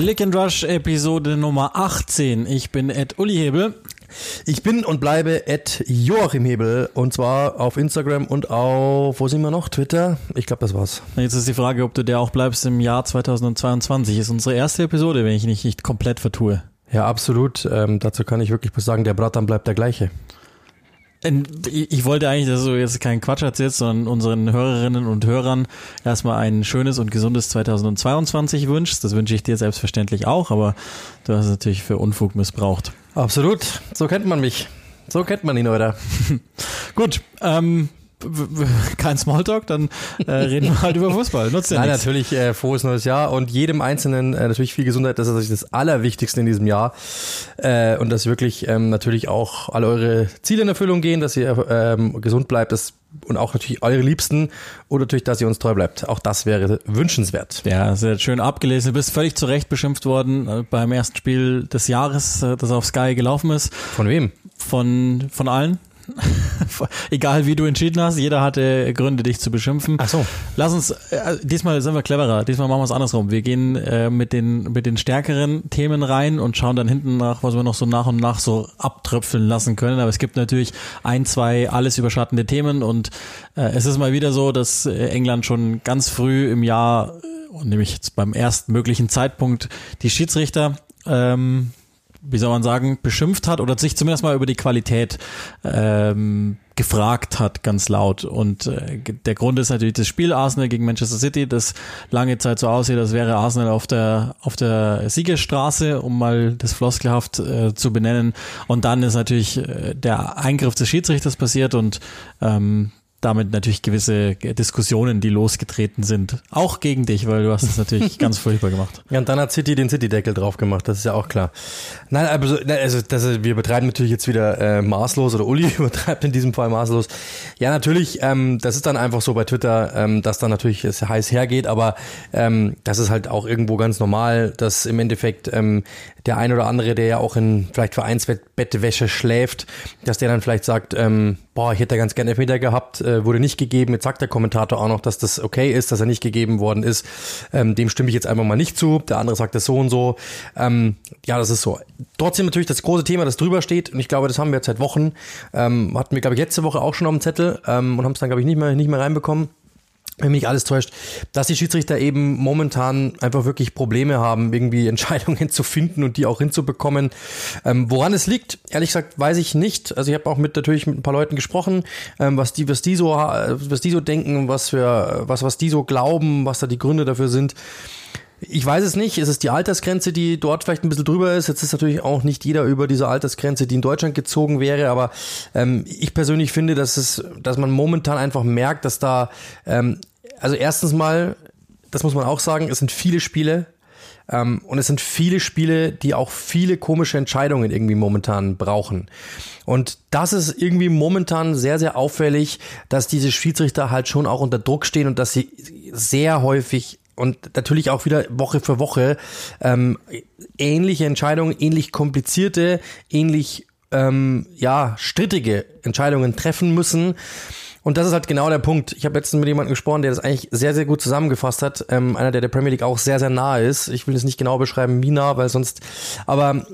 Lick and Rush, Episode Nummer 18. Ich bin Uli Hebel. Ich bin und bleibe Joachim Hebel, und zwar auf Instagram und auf, wo sind wir noch, Twitter? Ich glaube, das war's. Jetzt ist die Frage, ob du der auch bleibst im Jahr 2022. Ist unsere erste Episode, wenn ich nicht komplett vertue. Ja, absolut. Dazu kann ich wirklich bloß sagen, der Bratan bleibt der gleiche. Ich wollte eigentlich, dass du jetzt keinen Quatsch erzählst, sondern unseren Hörerinnen und Hörern erstmal ein schönes und gesundes 2022 wünschst. Das wünsche ich dir selbstverständlich auch, aber du hast es natürlich für Unfug missbraucht. Absolut, so kennt man mich. So kennt man ihn, oder? Gut, kein Smalltalk, dann reden wir halt über Fußball. Nutzt ja nichts. Nein, natürlich, frohes neues Jahr und jedem Einzelnen natürlich viel Gesundheit. Das ist natürlich das Allerwichtigste in diesem Jahr, und dass wirklich natürlich auch alle eure Ziele in Erfüllung gehen, dass ihr gesund bleibt, und auch natürlich eure Liebsten, und natürlich, dass ihr uns treu bleibt. Auch das wäre wünschenswert. Ja, sehr schön abgelesen. Du bist völlig zu Recht beschimpft worden beim ersten Spiel des Jahres, das auf Sky gelaufen ist. Von wem? Von allen. Egal, wie du entschieden hast, jeder hatte Gründe, dich zu beschimpfen. Ach so. Lass uns, diesmal sind wir cleverer, diesmal machen wir es andersrum. Wir gehen mit den stärkeren Themen rein und schauen dann hinten nach, was wir noch so nach und nach so abtröpfeln lassen können. Aber es gibt natürlich ein, zwei alles überschattende Themen, und es ist mal wieder so, dass England schon ganz früh im Jahr, nämlich jetzt beim ersten möglichen Zeitpunkt, die Schiedsrichter wie soll man sagen, beschimpft hat oder sich zumindest mal über die Qualität gefragt hat, ganz laut. Und der Grund ist natürlich das Spiel Arsenal gegen Manchester City, das lange Zeit so aussieht, als wäre Arsenal auf der Siegerstraße, um mal das floskelhaft zu benennen. Und dann ist natürlich der Eingriff des Schiedsrichters passiert und damit natürlich gewisse Diskussionen, die losgetreten sind. Auch gegen dich, weil du hast es natürlich ganz furchtbar gemacht. Ja, und dann hat City den City-Deckel drauf gemacht, das ist ja auch klar. Nein, also wir betreiben natürlich jetzt wieder maßlos, oder Uli übertreibt in diesem Fall maßlos. Ja, natürlich, das ist dann einfach so bei Twitter, dass dann natürlich es heiß hergeht, aber das ist halt auch irgendwo ganz normal, dass im Endeffekt der ein oder andere, der ja auch in vielleicht Vereinsbettwäsche schläft, dass der dann vielleicht sagt, ich hätte ganz gerne Elfmeter gehabt, wurde nicht gegeben. Jetzt sagt der Kommentator auch noch, dass das okay ist, dass er nicht gegeben worden ist. Dem stimme ich jetzt einfach mal nicht zu. Der andere sagt das so und so. Ja, das ist so. Trotzdem natürlich das große Thema, das drüber steht, und ich glaube, das haben wir jetzt seit Wochen. Hatten wir, glaube ich, letzte Woche auch schon auf dem Zettel und haben es dann, glaube ich, nicht mehr reinbekommen, wenn mich alles täuscht, dass die Schiedsrichter eben momentan einfach wirklich Probleme haben, irgendwie Entscheidungen zu finden und die auch hinzubekommen. Woran es liegt, ehrlich gesagt, weiß ich nicht. Also ich habe auch natürlich mit ein paar Leuten gesprochen, was die so denken, was die so glauben, was da die Gründe dafür sind. Ich weiß es nicht, es ist die Altersgrenze, die dort vielleicht ein bisschen drüber ist. Jetzt ist natürlich auch nicht jeder über diese Altersgrenze, die in Deutschland gezogen wäre, aber ich persönlich finde, dass man momentan einfach merkt, dass da, also erstens mal, das muss man auch sagen, es sind viele Spiele, und es sind viele Spiele, die auch viele komische Entscheidungen irgendwie momentan brauchen. Und das ist irgendwie momentan sehr, sehr auffällig, dass diese Schiedsrichter halt schon auch unter Druck stehen und dass sie sehr häufig und natürlich auch wieder Woche für Woche ähnliche Entscheidungen, ähnlich komplizierte, ähnlich strittige Entscheidungen treffen müssen. Und das ist halt genau der Punkt. Ich habe letztens mit jemandem gesprochen, der das eigentlich sehr, sehr gut zusammengefasst hat. Einer, der Premier League auch sehr, sehr nahe ist. Ich will jetzt nicht genau beschreiben, wie nah, weil sonst... Aber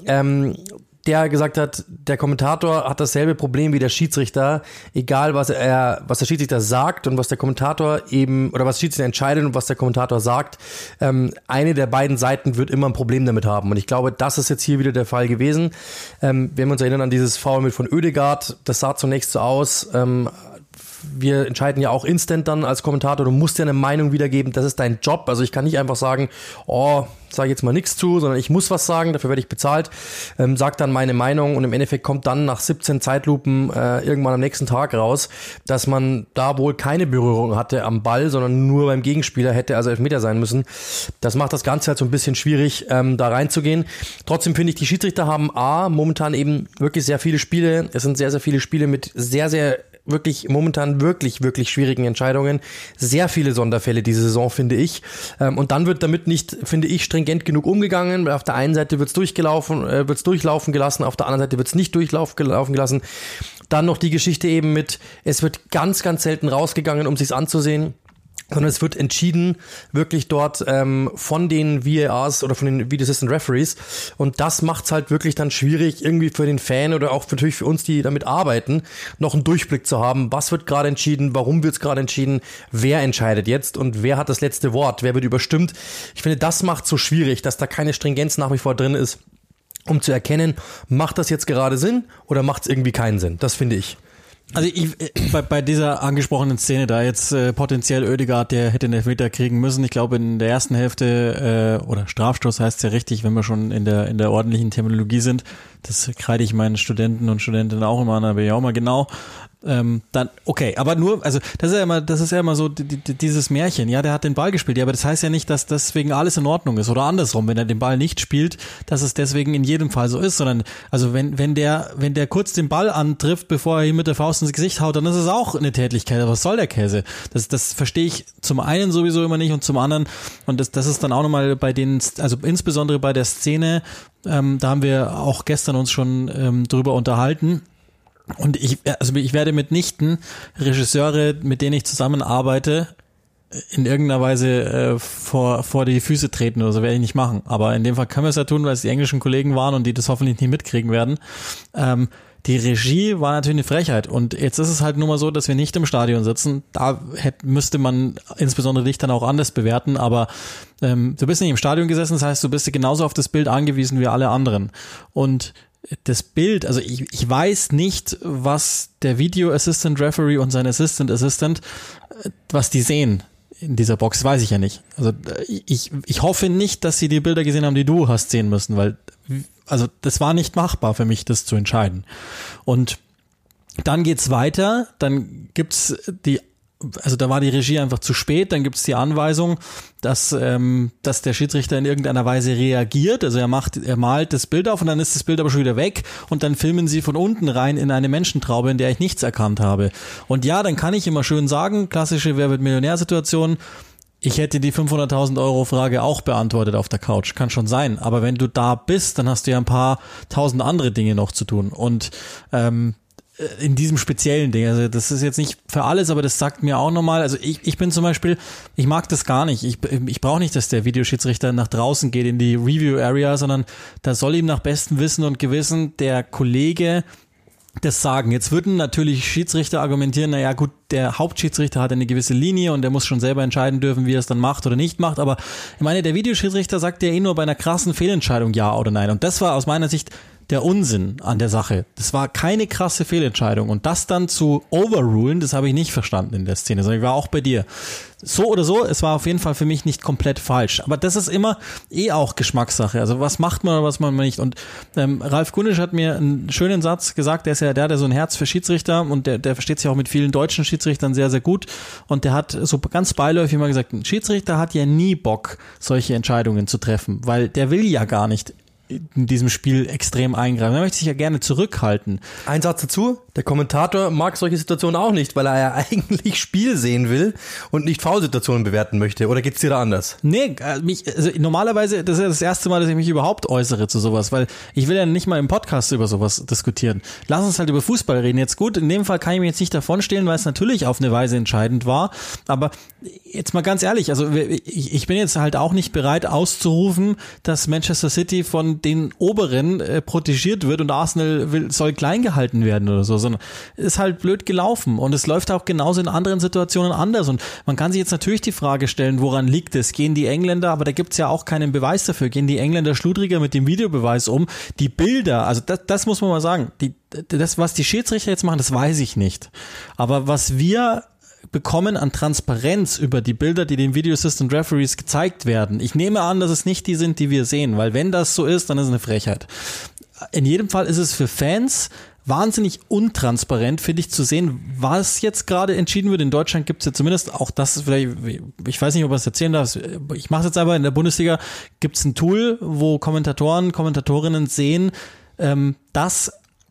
der gesagt hat, der Kommentator hat dasselbe Problem wie der Schiedsrichter, egal was der Schiedsrichter sagt und was der Kommentator eben, oder was der Schiedsrichter entscheidet und was der Kommentator sagt, eine der beiden Seiten wird immer ein Problem damit haben, und ich glaube, das ist jetzt hier wieder der Fall gewesen. Wenn wir uns erinnern an dieses Foul mit von Oedegaard, das sah zunächst so aus, wir entscheiden ja auch instant dann als Kommentator, du musst ja eine Meinung wiedergeben, das ist dein Job, also ich kann nicht einfach sagen, sage jetzt mal nichts zu, sondern ich muss was sagen, dafür werde ich bezahlt, sag dann meine Meinung, und im Endeffekt kommt dann nach 17 Zeitlupen irgendwann am nächsten Tag raus, dass man da wohl keine Berührung hatte am Ball, sondern nur beim Gegenspieler, hätte also Elfmeter sein müssen. Das macht das Ganze halt so ein bisschen schwierig, da reinzugehen. Trotzdem finde ich, die Schiedsrichter haben momentan eben wirklich sehr viele Spiele, es sind sehr, sehr viele Spiele mit sehr, sehr wirklich schwierigen Entscheidungen. Sehr viele Sonderfälle diese Saison, finde ich. Und dann wird damit nicht, finde ich, stringent genug umgegangen. Auf der einen Seite wird's durchlaufen gelassen, auf der anderen Seite wird's nicht durchlaufen gelassen. Dann noch die Geschichte eben mit, es wird ganz, ganz selten rausgegangen, um sich's anzusehen. sondern es wird entschieden, wirklich dort von den VARs oder von den Video Assistant Referees, und das macht's halt wirklich dann schwierig, irgendwie für den Fan oder auch natürlich für uns, die damit arbeiten, noch einen Durchblick zu haben, was wird gerade entschieden, warum wird's gerade entschieden, wer entscheidet jetzt und wer hat das letzte Wort, wer wird überstimmt. Ich finde, das macht's so schwierig, dass da keine Stringenz nach wie vor drin ist, um zu erkennen, macht das jetzt gerade Sinn oder macht's irgendwie keinen Sinn, das finde ich. Also bei dieser angesprochenen Szene da jetzt potenziell Oedegaard, der hätte einen Elfmeter kriegen müssen. Ich glaube in der ersten Hälfte oder Strafstoß heißt es ja richtig, wenn wir schon in der ordentlichen Terminologie sind. Das kreide ich meinen Studenten und Studentinnen auch immer an, aber ja auch mal genau. Dann okay, aber nur, also das ist ja immer so dieses Märchen, ja, der hat den Ball gespielt, ja, aber das heißt ja nicht, dass deswegen alles in Ordnung ist oder andersrum, wenn er den Ball nicht spielt, dass es deswegen in jedem Fall so ist, sondern also wenn der kurz den Ball antrifft, bevor er ihm mit der Faust ins Gesicht haut, dann ist es auch eine Tätlichkeit, aber was soll der Käse? Das verstehe ich zum einen sowieso immer nicht und zum anderen, und das ist dann auch nochmal bei den, also insbesondere bei der Szene, da haben wir auch gestern uns schon drüber unterhalten. Und ich werde mitnichten Regisseure, mit denen ich zusammenarbeite, in irgendeiner Weise vor die Füße treten oder so, werde ich nicht machen. Aber in dem Fall können wir es ja tun, weil es die englischen Kollegen waren und die das hoffentlich nicht mitkriegen werden. Die Regie war natürlich eine Frechheit, und jetzt ist es halt nur mal so, dass wir nicht im Stadion sitzen. Da müsste man insbesondere dich dann auch anders bewerten, aber du bist nicht im Stadion gesessen, das heißt, du bist genauso auf das Bild angewiesen wie alle anderen. Und das Bild, also ich weiß nicht, was der Video Assistant Referee und sein Assistant, was die sehen in dieser Box, weiß ich ja nicht. Also ich hoffe nicht, dass sie die Bilder gesehen haben, die du hast sehen müssen, weil also das war nicht machbar für mich, das zu entscheiden. Und dann geht's weiter, dann gibt's also da war die Regie einfach zu spät, dann gibt's die Anweisung, dass der Schiedsrichter in irgendeiner Weise reagiert, also er malt das Bild auf und dann ist das Bild aber schon wieder weg und dann filmen sie von unten rein in eine Menschentraube, in der ich nichts erkannt habe. Und ja, dann kann ich immer schön sagen, klassische Wer-wird-Millionär-Situation, ich hätte die 500.000 Euro Frage auch beantwortet auf der Couch, kann schon sein, aber wenn du da bist, dann hast du ja ein paar tausend andere Dinge noch zu tun, und in diesem speziellen Ding, also das ist jetzt nicht für alles, aber das sagt mir auch nochmal, also ich bin zum Beispiel, ich mag das gar nicht, ich brauche nicht, dass der Videoschiedsrichter nach draußen geht in die Review Area, sondern da soll ihm nach bestem Wissen und Gewissen der Kollege das sagen. Jetzt würden natürlich Schiedsrichter argumentieren, naja gut, der Hauptschiedsrichter hat eine gewisse Linie und der muss schon selber entscheiden dürfen, wie er es dann macht oder nicht macht, aber ich meine, der Videoschiedsrichter sagt ja eh nur bei einer krassen Fehlentscheidung ja oder nein, und das war aus meiner Sicht der Unsinn an der Sache. Das war keine krasse Fehlentscheidung, und das dann zu overrulen, das habe ich nicht verstanden in der Szene, sondern ich war auch bei dir. So oder so, es war auf jeden Fall für mich nicht komplett falsch, aber das ist immer eh auch Geschmackssache, also was macht man oder was macht man nicht, und Ralf Kunisch hat mir einen schönen Satz gesagt, der ist ja der so ein Herz für Schiedsrichter, und der versteht sich auch mit vielen deutschen Schiedsrichtern sehr, sehr gut, und der hat so ganz beiläufig mal gesagt, ein Schiedsrichter hat ja nie Bock, solche Entscheidungen zu treffen, weil der will ja gar nicht in diesem Spiel extrem eingreifen. Da möchte ich ja gerne zurückhalten. Ein Satz dazu, der Kommentator mag solche Situationen auch nicht, weil er ja eigentlich Spiel sehen will und nicht Foul-Situationen bewerten möchte. Oder geht's dir da anders? Nee, normalerweise, das ist ja das erste Mal, dass ich mich überhaupt äußere zu sowas, weil ich will ja nicht mal im Podcast über sowas diskutieren. Lass uns halt über Fußball reden. Jetzt gut, in dem Fall kann ich mir jetzt nicht davonstehlen, weil es natürlich auf eine Weise entscheidend war, aber jetzt mal ganz ehrlich, also ich bin jetzt halt auch nicht bereit auszurufen, dass Manchester City von den Oberen protegiert wird und Arsenal soll klein gehalten werden oder so, sondern ist halt blöd gelaufen, und es läuft auch genauso in anderen Situationen anders, und man kann sich jetzt natürlich die Frage stellen, woran liegt es? Gehen die Engländer, aber da gibt es ja auch keinen Beweis dafür, gehen die Engländer schludriger mit dem Videobeweis um? Die Bilder, also das muss man mal sagen, das, was die Schiedsrichter jetzt machen, das weiß ich nicht, aber was wir bekommen an Transparenz über die Bilder, die den Video Assistant Referees gezeigt werden. Ich nehme an, dass es nicht die sind, die wir sehen, weil wenn das so ist, dann ist es eine Frechheit. In jedem Fall ist es für Fans wahnsinnig untransparent, finde ich, zu sehen, was jetzt gerade entschieden wird. In Deutschland gibt es ja zumindest auch das, vielleicht, ich weiß nicht, ob man es erzählen darf, ich mache es jetzt aber, in der Bundesliga gibt es ein Tool, wo Kommentatoren, Kommentatorinnen sehen, dass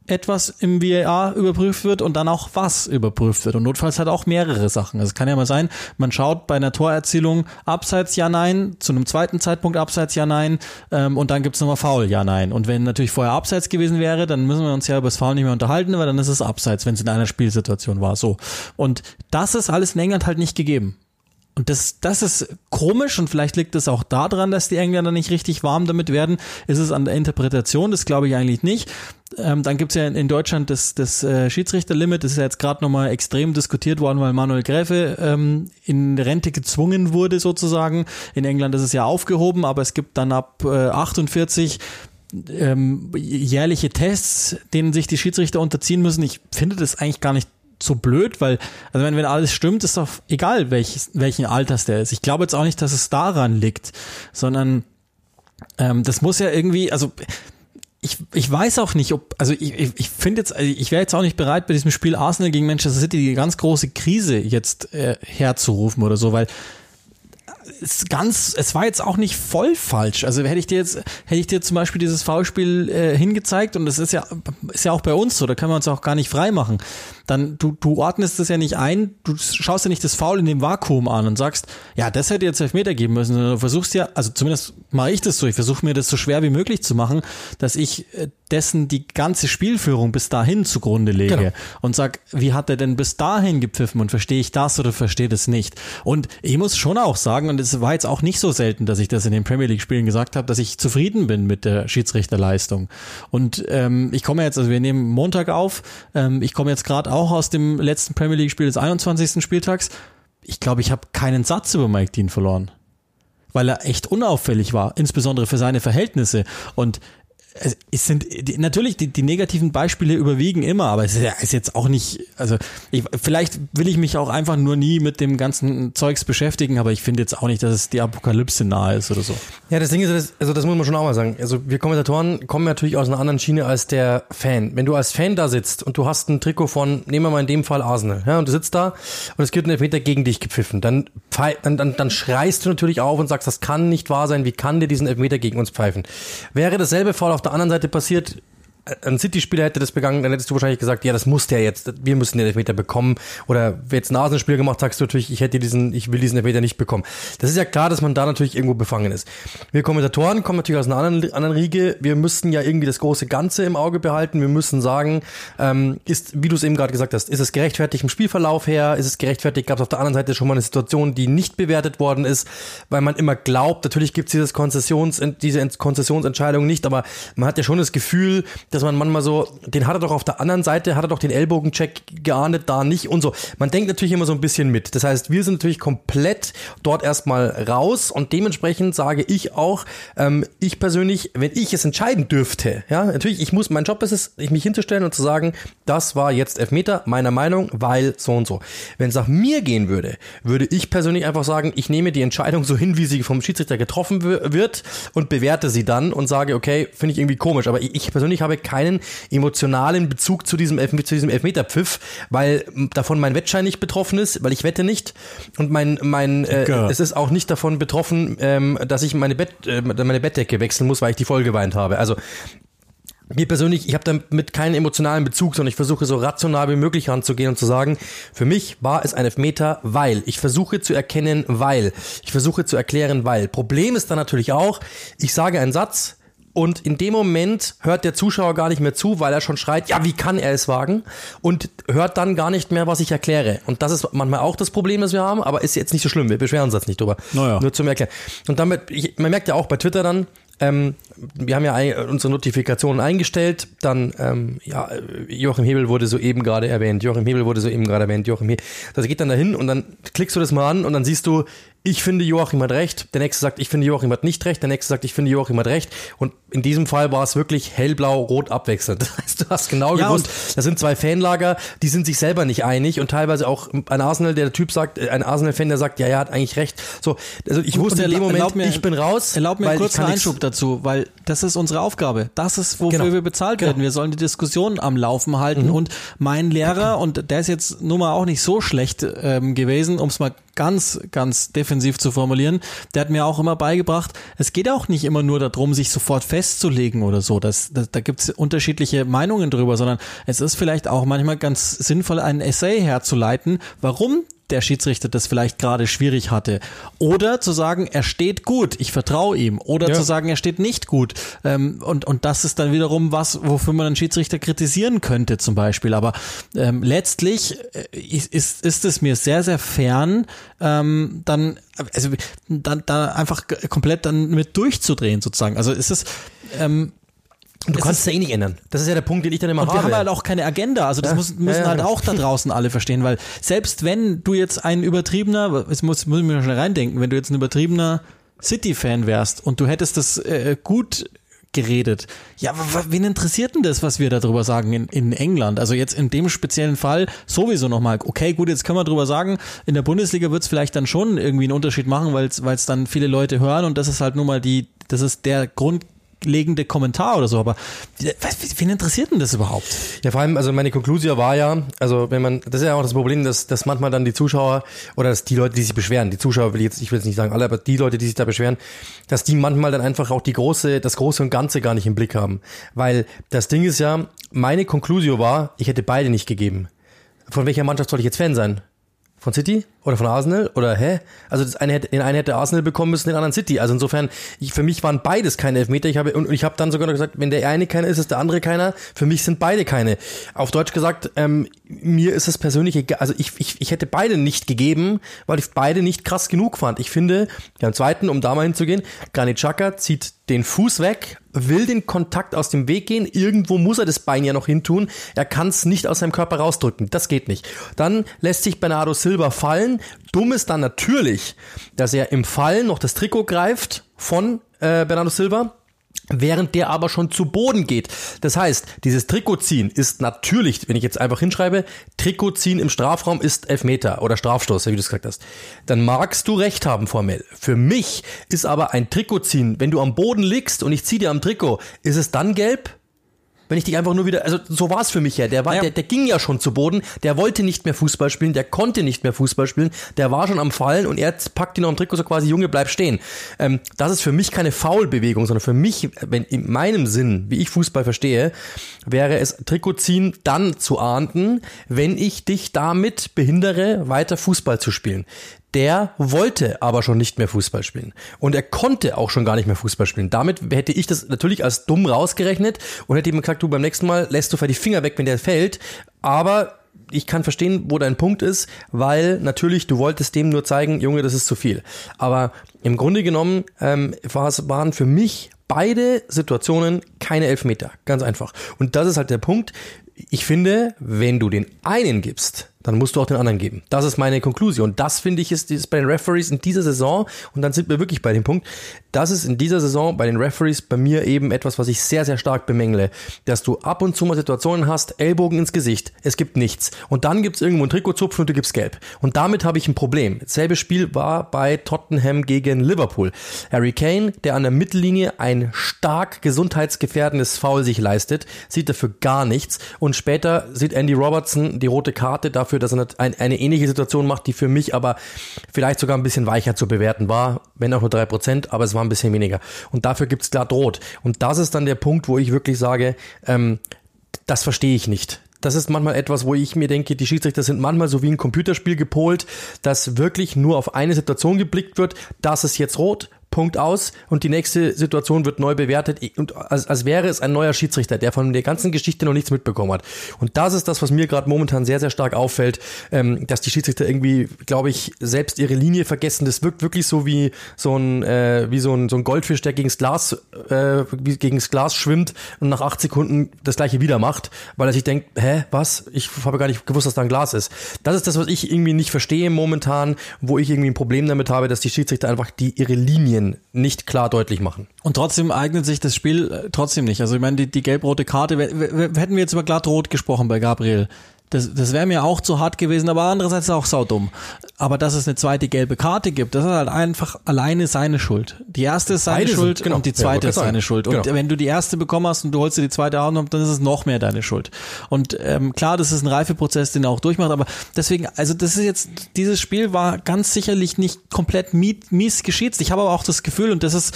etwas im VAR überprüft wird und dann auch was überprüft wird. Und notfalls halt auch mehrere Sachen. Also es kann ja mal sein, man schaut bei einer Torerzielung abseits ja, nein, zu einem zweiten Zeitpunkt abseits ja, nein, und dann gibt's nochmal Foul ja, nein. Und wenn natürlich vorher abseits gewesen wäre, dann müssen wir uns ja über das Foul nicht mehr unterhalten, weil dann ist es abseits, wenn es in einer Spielsituation war. So. Und das ist alles in England halt nicht gegeben. Und das ist komisch und vielleicht liegt es auch daran, dass die Engländer nicht richtig warm damit werden. Ist es an der Interpretation? Das glaube ich eigentlich nicht. Dann gibt es ja in Deutschland das Schiedsrichterlimit. Das ist ja jetzt gerade nochmal extrem diskutiert worden, weil Manuel Gräfe in Rente gezwungen wurde sozusagen. In England ist es ja aufgehoben, aber es gibt dann ab 48 jährliche Tests, denen sich die Schiedsrichter unterziehen müssen. Ich finde das eigentlich gar nicht so blöd, weil, also wenn alles stimmt, ist doch egal, welchen Alters der ist. Ich glaube jetzt auch nicht, dass es daran liegt, sondern das muss ja irgendwie, also ich weiß auch nicht, ob, also ich finde jetzt, also ich wäre jetzt auch nicht bereit, bei diesem Spiel Arsenal gegen Manchester City die ganz große Krise jetzt herzurufen oder so, weil es war jetzt auch nicht voll falsch. Also hätte ich dir zum Beispiel dieses Foulspiel hingezeigt, und das ist ja auch bei uns so, da können wir uns auch gar nicht frei machen. Dann du ordnest das ja nicht ein, du schaust ja nicht das Foul in dem Vakuum an und sagst, ja, das hätte jetzt Elfmeter geben müssen, sondern du versuchst ja, also zumindest mache ich das so, ich versuche mir das so schwer wie möglich zu machen, dass ich dessen die ganze Spielführung bis dahin zugrunde lege, genau, und sag, wie hat er denn bis dahin gepfiffen und verstehe ich das oder verstehe das nicht? Und ich muss schon auch sagen, und es war jetzt auch nicht so selten, dass ich das in den Premier League Spielen gesagt habe, dass ich zufrieden bin mit der Schiedsrichterleistung. Und ich komme jetzt, also wir nehmen Montag auf, ich komme jetzt gerade auch aus dem letzten Premier League Spiel des 21. Spieltags. Ich glaube, ich habe keinen Satz über Mike Dean verloren, weil er echt unauffällig war, insbesondere für seine Verhältnisse. Und es sind natürlich die negativen Beispiele überwiegen immer, aber es ist jetzt auch nicht, also vielleicht will ich mich auch einfach nur nie mit dem ganzen Zeugs beschäftigen, aber ich finde jetzt auch nicht, dass es die Apokalypse nahe ist oder so. Ja, das Ding ist, das muss man schon auch mal sagen. Also wir Kommentatoren kommen natürlich aus einer anderen Schiene als der Fan. Wenn du als Fan da sitzt und du hast ein Trikot von, nehmen wir mal in dem Fall Arsenal, ja, und du sitzt da und es gibt einen Elfmeter gegen dich gepfiffen, dann schreist du natürlich auf und sagst, das kann nicht wahr sein, wie kann der diesen Elfmeter gegen uns pfeifen? Wäre dasselbe Foul auf der anderen Seite passiert, ein City-Spieler hätte das begangen, dann hättest du wahrscheinlich gesagt, ja, das muss der jetzt, wir müssen den Elfmeter bekommen. Oder wer jetzt ein Arsenal-Spiel gemacht, sagst du natürlich, ich will diesen Elfmeter nicht bekommen. Das ist ja klar, dass man da natürlich irgendwo befangen ist. Wir Kommentatoren kommen natürlich aus einer anderen Riege, wir müssen ja irgendwie das große Ganze im Auge behalten, wir müssen sagen, ist, wie du es eben gerade gesagt hast, ist es gerechtfertigt im Spielverlauf her, ist es gerechtfertigt, gab es auf der anderen Seite schon mal eine Situation, die nicht bewertet worden ist, weil man immer glaubt, natürlich gibt es diese Konzessionsentscheidung nicht, aber man hat ja schon das Gefühl, dass man manchmal so, den hat er doch auf der anderen Seite, hat er doch den Ellbogencheck geahndet, da nicht und so. Man denkt natürlich immer so ein bisschen mit. Das heißt, wir sind natürlich komplett dort erstmal raus und dementsprechend sage ich auch, ich persönlich, wenn ich es entscheiden dürfte, ja, natürlich, mein Job ist es, mich hinzustellen und zu sagen, das war jetzt Elfmeter, meiner Meinung, weil so und so. Wenn es nach mir gehen würde, würde ich persönlich einfach sagen, ich nehme die Entscheidung so hin, wie sie vom Schiedsrichter getroffen wird und bewerte sie dann und sage, okay, finde ich irgendwie komisch, aber ich persönlich habe keinen emotionalen Bezug zu diesem Elfmeterpfiff, weil davon mein Wettschein nicht betroffen ist, weil ich wette nicht und es ist auch nicht davon betroffen, dass ich meine Bettdecke wechseln muss, weil ich die voll geweint habe. Also mir persönlich, ich habe damit keinen emotionalen Bezug, sondern ich versuche so rational wie möglich ranzugehen und zu sagen, für mich war es ein Elfmeter, weil. Ich versuche zu erkennen, weil. Ich versuche zu erklären, weil. Problem ist dann natürlich auch, ich sage einen Satz, und in dem Moment hört der Zuschauer gar nicht mehr zu, weil er schon schreit, ja, wie kann er es wagen? Und hört dann gar nicht mehr, was ich erkläre. Und das ist manchmal auch das Problem, das wir haben, aber ist jetzt nicht so schlimm. Wir beschweren uns jetzt nicht drüber. Naja. Nur zum Erklären. Und damit, man merkt ja auch bei Twitter dann, wir haben ja unsere Notifikationen eingestellt, dann, Joachim Hebel wurde soeben gerade erwähnt. Das geht dann dahin und dann klickst du das mal an und dann siehst du, ich finde, Joachim hat recht, der Nächste sagt, ich finde, Joachim hat nicht recht, der Nächste sagt, ich finde, Joachim hat recht und in diesem Fall war es wirklich hellblau-rot abwechselnd. Das heißt, du hast genau gewusst, da sind zwei Fanlager, die sind sich selber nicht einig und teilweise auch ein Arsenal-Fan, der sagt, ja, er hat eigentlich recht. So, also ich wusste in dem Moment, ich bin raus. Erlaub mir einen kurzen Einschub dazu, weil das ist unsere Aufgabe. Das ist, wofür wir bezahlt werden. Wir sollen die Diskussion am Laufen halten und mein Lehrer, und der ist jetzt nun mal auch nicht so schlecht gewesen, um es mal ganz, ganz defensiv zu formulieren, der hat mir auch immer beigebracht, es geht auch nicht immer nur darum, sich sofort festzulegen oder so, da gibt es unterschiedliche Meinungen drüber, sondern es ist vielleicht auch manchmal ganz sinnvoll, einen Essay herzuleiten, warum der Schiedsrichter das vielleicht gerade schwierig hatte. Oder zu sagen, er steht gut, ich vertraue ihm. Oder zu sagen, er steht nicht gut. Und das ist dann wiederum was, wofür man einen Schiedsrichter kritisieren könnte zum Beispiel. Aber letztlich ist es mir sehr, sehr fern, dann einfach komplett dann mit durchzudrehen sozusagen. Also es ist... Du kannst es ja eh nicht ändern. Das ist ja der Punkt, den ich dann immer habe. Und wir haben halt auch keine Agenda. Also das müssen halt auch da draußen alle verstehen, weil selbst wenn du jetzt ein übertriebener, das muss ich mir schon reindenken, wenn du jetzt ein übertriebener City-Fan wärst und du hättest das gut geredet, ja, wen interessiert denn das, was wir da drüber sagen in England? Also jetzt in dem speziellen Fall sowieso nochmal, okay, gut, jetzt können wir drüber sagen, in der Bundesliga wird es vielleicht dann schon irgendwie einen Unterschied machen, weil es dann viele Leute hören und das ist halt nun mal das ist der Grund, legende Kommentar oder so, aber wen interessiert denn das überhaupt? Ja, vor allem, also meine Konklusion war ja, also wenn man, das ist ja auch das Problem, dass manchmal dann die Zuschauer oder dass die Leute, die sich beschweren, die Zuschauer ich will jetzt nicht sagen alle, aber die Leute, die sich da beschweren, dass die manchmal dann einfach auch das Große und Ganze gar nicht im Blick haben. Weil das Ding ist ja, meine Konklusion war, ich hätte beide nicht gegeben. Von welcher Mannschaft soll ich jetzt Fan sein? Von City oder von Arsenal oder Also den einen hätte Arsenal bekommen müssen, den anderen City. Also insofern, für mich waren beides keine Elfmeter. Ich habe dann sogar noch gesagt, wenn der eine keiner ist, ist der andere keiner. Für mich sind beide keine. Auf Deutsch gesagt, mir ist es persönlich egal. Also ich hätte beide nicht gegeben, weil ich beide nicht krass genug fand. Ich finde, beim zweiten, um da mal hinzugehen, Granit Xhaka zieht den Fuß weg, will den Kontakt aus dem Weg gehen, irgendwo muss er das Bein ja noch hintun, er kann es nicht aus seinem Körper rausdrücken, das geht nicht. Dann lässt sich Bernardo Silva fallen, dumm ist dann natürlich, dass er im Fallen noch das Trikot greift von Bernardo Silva, während der aber schon zu Boden geht. Das heißt, dieses Trikotziehen ist natürlich, wenn ich jetzt einfach hinschreibe, Trikotziehen im Strafraum ist Elfmeter oder Strafstoß, wie du es gesagt hast. Dann magst du recht haben formell. Für mich ist aber ein Trikotziehen, wenn du am Boden liegst und ich ziehe dir am Trikot, ist es dann gelb? Wenn ich dich einfach nur wieder, also so war es für mich ja, der ging ja schon zu Boden, der wollte nicht mehr Fußball spielen, der konnte nicht mehr Fußball spielen, der war schon am Fallen und er packt ihn noch im Trikot so quasi, Junge, bleib stehen. Das ist für mich keine Foul-Bewegung, sondern für mich, wenn in meinem Sinn, wie ich Fußball verstehe, wäre es Trikotziehen dann zu ahnden, wenn ich dich damit behindere, weiter Fußball zu spielen. Der wollte aber schon nicht mehr Fußball spielen. Und er konnte auch schon gar nicht mehr Fußball spielen. Damit hätte ich das natürlich als dumm rausgerechnet und hätte ihm gesagt, du beim nächsten Mal lässt du die Finger weg, wenn der fällt. Aber ich kann verstehen, wo dein Punkt ist, weil natürlich, du wolltest dem nur zeigen, Junge, das ist zu viel. Aber im Grunde genommen waren für mich beide Situationen keine Elfmeter. Ganz einfach. Und das ist halt der Punkt. Ich finde, wenn du den einen gibst, dann musst du auch den anderen geben. Das ist meine Konklusion. Das finde ich ist bei den Referees in dieser Saison, und dann sind wir wirklich bei dem Punkt, das ist in dieser Saison bei den Referees bei mir eben etwas, was ich sehr, sehr stark bemängle, dass du ab und zu mal Situationen hast, Ellbogen ins Gesicht, es gibt nichts. Und dann gibt es irgendwo einen Trikotzupfen und du gibst gelb. Und damit habe ich ein Problem. Dasselbe Spiel war bei Tottenham gegen Liverpool. Harry Kane, der an der Mittellinie ein stark gesundheitsgefährdendes Foul sich leistet, sieht dafür gar nichts. Und später sieht Andy Robertson die rote Karte dafür, dass er eine ähnliche Situation macht, die für mich aber vielleicht sogar ein bisschen weicher zu bewerten war, wenn auch nur 3%, aber es war ein bisschen weniger. Und dafür gibt es klar Rot. Und das ist dann der Punkt, wo ich wirklich sage, das verstehe ich nicht. Das ist manchmal etwas, wo ich mir denke, die Schiedsrichter sind manchmal so wie ein Computerspiel gepolt, dass wirklich nur auf eine Situation geblickt wird, das ist jetzt rot, Punkt aus, und die nächste Situation wird neu bewertet, und als wäre es ein neuer Schiedsrichter, der von der ganzen Geschichte noch nichts mitbekommen hat. Und das ist das, was mir gerade momentan sehr, sehr stark auffällt, dass die Schiedsrichter irgendwie, glaube ich, selbst ihre Linie vergessen. Das wirkt wirklich so wie so ein Goldfisch, der gegens Glas schwimmt und nach 8 Sekunden das gleiche wieder macht, weil er sich denkt, was? Ich habe gar nicht gewusst, dass da ein Glas ist. Das ist das, was ich irgendwie nicht verstehe momentan, wo ich irgendwie ein Problem damit habe, dass die Schiedsrichter einfach ihre Linie nicht klar deutlich machen. Und trotzdem eignet sich das Spiel trotzdem nicht. Also ich meine, die gelb-rote Karte, hätten wir jetzt über glatt-rot gesprochen bei Gabriel, das wäre mir auch zu hart gewesen, aber andererseits auch saudumm. Aber dass es eine zweite gelbe Karte gibt, das ist halt einfach alleine seine Schuld. Die erste ist seine Schuld, genau. Und die zweite ist seine Schuld. Und wenn du die erste bekommen hast und du holst dir die zweite auch noch, dann ist es noch mehr deine Schuld. Und klar, das ist ein Reifeprozess, den er auch durchmacht, aber deswegen, also das ist jetzt, dieses Spiel war ganz sicherlich nicht komplett mies geschießt. Ich habe aber auch das Gefühl, und das ist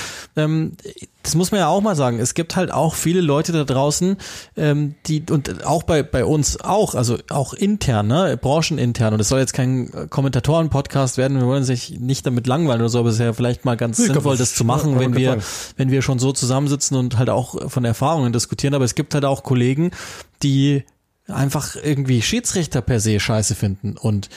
das muss man ja auch mal sagen, es gibt halt auch viele Leute da draußen, die, und auch bei uns auch, also auch intern, ne, branchenintern, und es soll jetzt kein Kommentatoren-Podcast werden, wir wollen sich nicht damit langweilen oder so, aber es ist ja vielleicht mal ganz sinnvoll, das zu machen, wenn wir schon so zusammensitzen und halt auch von Erfahrungen diskutieren, aber es gibt halt auch Kollegen, die einfach irgendwie Schiedsrichter per se scheiße finden, und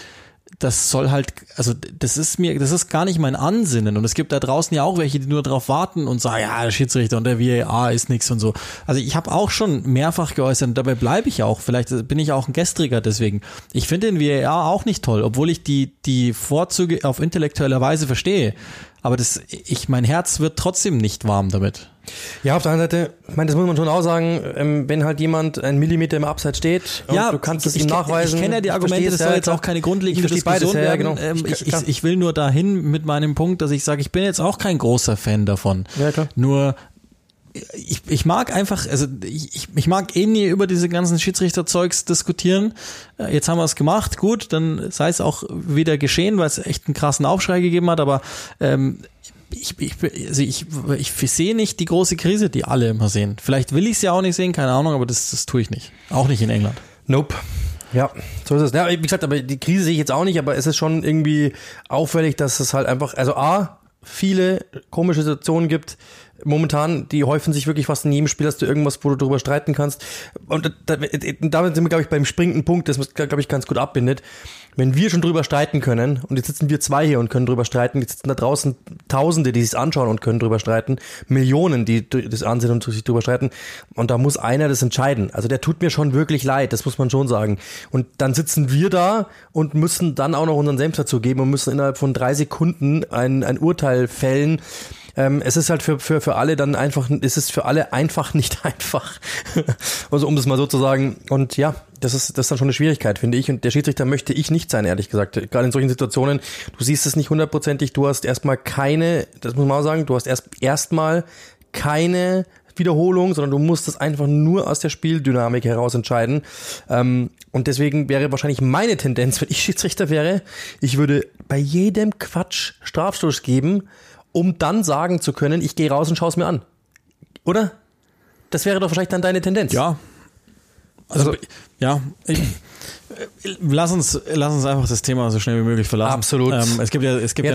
das soll halt, also das ist gar nicht mein Ansinnen, und es gibt da draußen ja auch welche, die nur drauf warten und sagen, ja, der Schiedsrichter und der VAR ist nix und so. Also ich habe auch schon mehrfach geäußert, und dabei bleibe ich auch, vielleicht bin ich auch ein Gestriger deswegen. Ich finde den VAR auch nicht toll, obwohl ich die Vorzüge auf intellektueller Weise verstehe, aber mein Herz wird trotzdem nicht warm damit. Ja, auf der anderen Seite, ich meine, das muss man schon auch sagen, wenn halt jemand einen Millimeter im Abseits steht, und ja, du kannst es ihm nachweisen. Ich kenne ja die Argumente, das soll jetzt auch keine grundlegende Diskussion werden. Ja, genau. Ich will nur dahin mit meinem Punkt, dass ich sage, ich bin jetzt auch kein großer Fan davon. Ja, klar. Nur, ich mag einfach, also ich mag eh nie über diese ganzen Schiedsrichterzeugs diskutieren. Jetzt haben wir es gemacht, gut, dann sei es auch wieder geschehen, weil es echt einen krassen Aufschrei gegeben hat, aber ich sehe nicht die große Krise, die alle immer sehen. Vielleicht will ich es ja auch nicht sehen, keine Ahnung, aber das tue ich nicht. Auch nicht in England. Nope. Ja, so ist es. Ja, wie gesagt, aber die Krise sehe ich jetzt auch nicht, aber es ist schon irgendwie auffällig, dass es halt einfach, also A, viele komische Situationen gibt, momentan, die häufen sich wirklich fast in jedem Spiel, hast du irgendwas, wo du drüber streiten kannst. Und damit sind wir, glaube ich, beim springenden Punkt, das, glaube ich, ganz gut abbindet. Wenn wir schon drüber streiten können, und jetzt sitzen wir zwei hier und können drüber streiten, jetzt sitzen da draußen Tausende, die sich anschauen und können drüber streiten, Millionen, die das ansehen und sich drüber streiten, und da muss einer das entscheiden. Also der tut mir schon wirklich leid, das muss man schon sagen. Und dann sitzen wir da und müssen dann auch noch unseren Senf dazu geben und müssen innerhalb von 3 Sekunden ein Urteil fällen. Es ist halt für alle dann einfach, es ist für alle einfach nicht einfach. Also um das mal so zu sagen. Und ja, das ist dann schon eine Schwierigkeit, finde ich. Und der Schiedsrichter möchte ich nicht sein, ehrlich gesagt. Gerade in solchen Situationen, du siehst es nicht hundertprozentig, du hast erstmal keine, das muss man auch sagen, du hast erstmal keine Wiederholung, sondern du musst es einfach nur aus der Spieldynamik heraus entscheiden. Und deswegen wäre wahrscheinlich meine Tendenz, wenn ich Schiedsrichter wäre, ich würde bei jedem Quatsch Strafstoß geben, um dann sagen zu können, ich gehe raus und schaue es mir an. Oder? Das wäre doch wahrscheinlich dann deine Tendenz. Ja. Also ja, lass uns einfach das Thema so schnell wie möglich verlassen. Absolut. Es gibt ja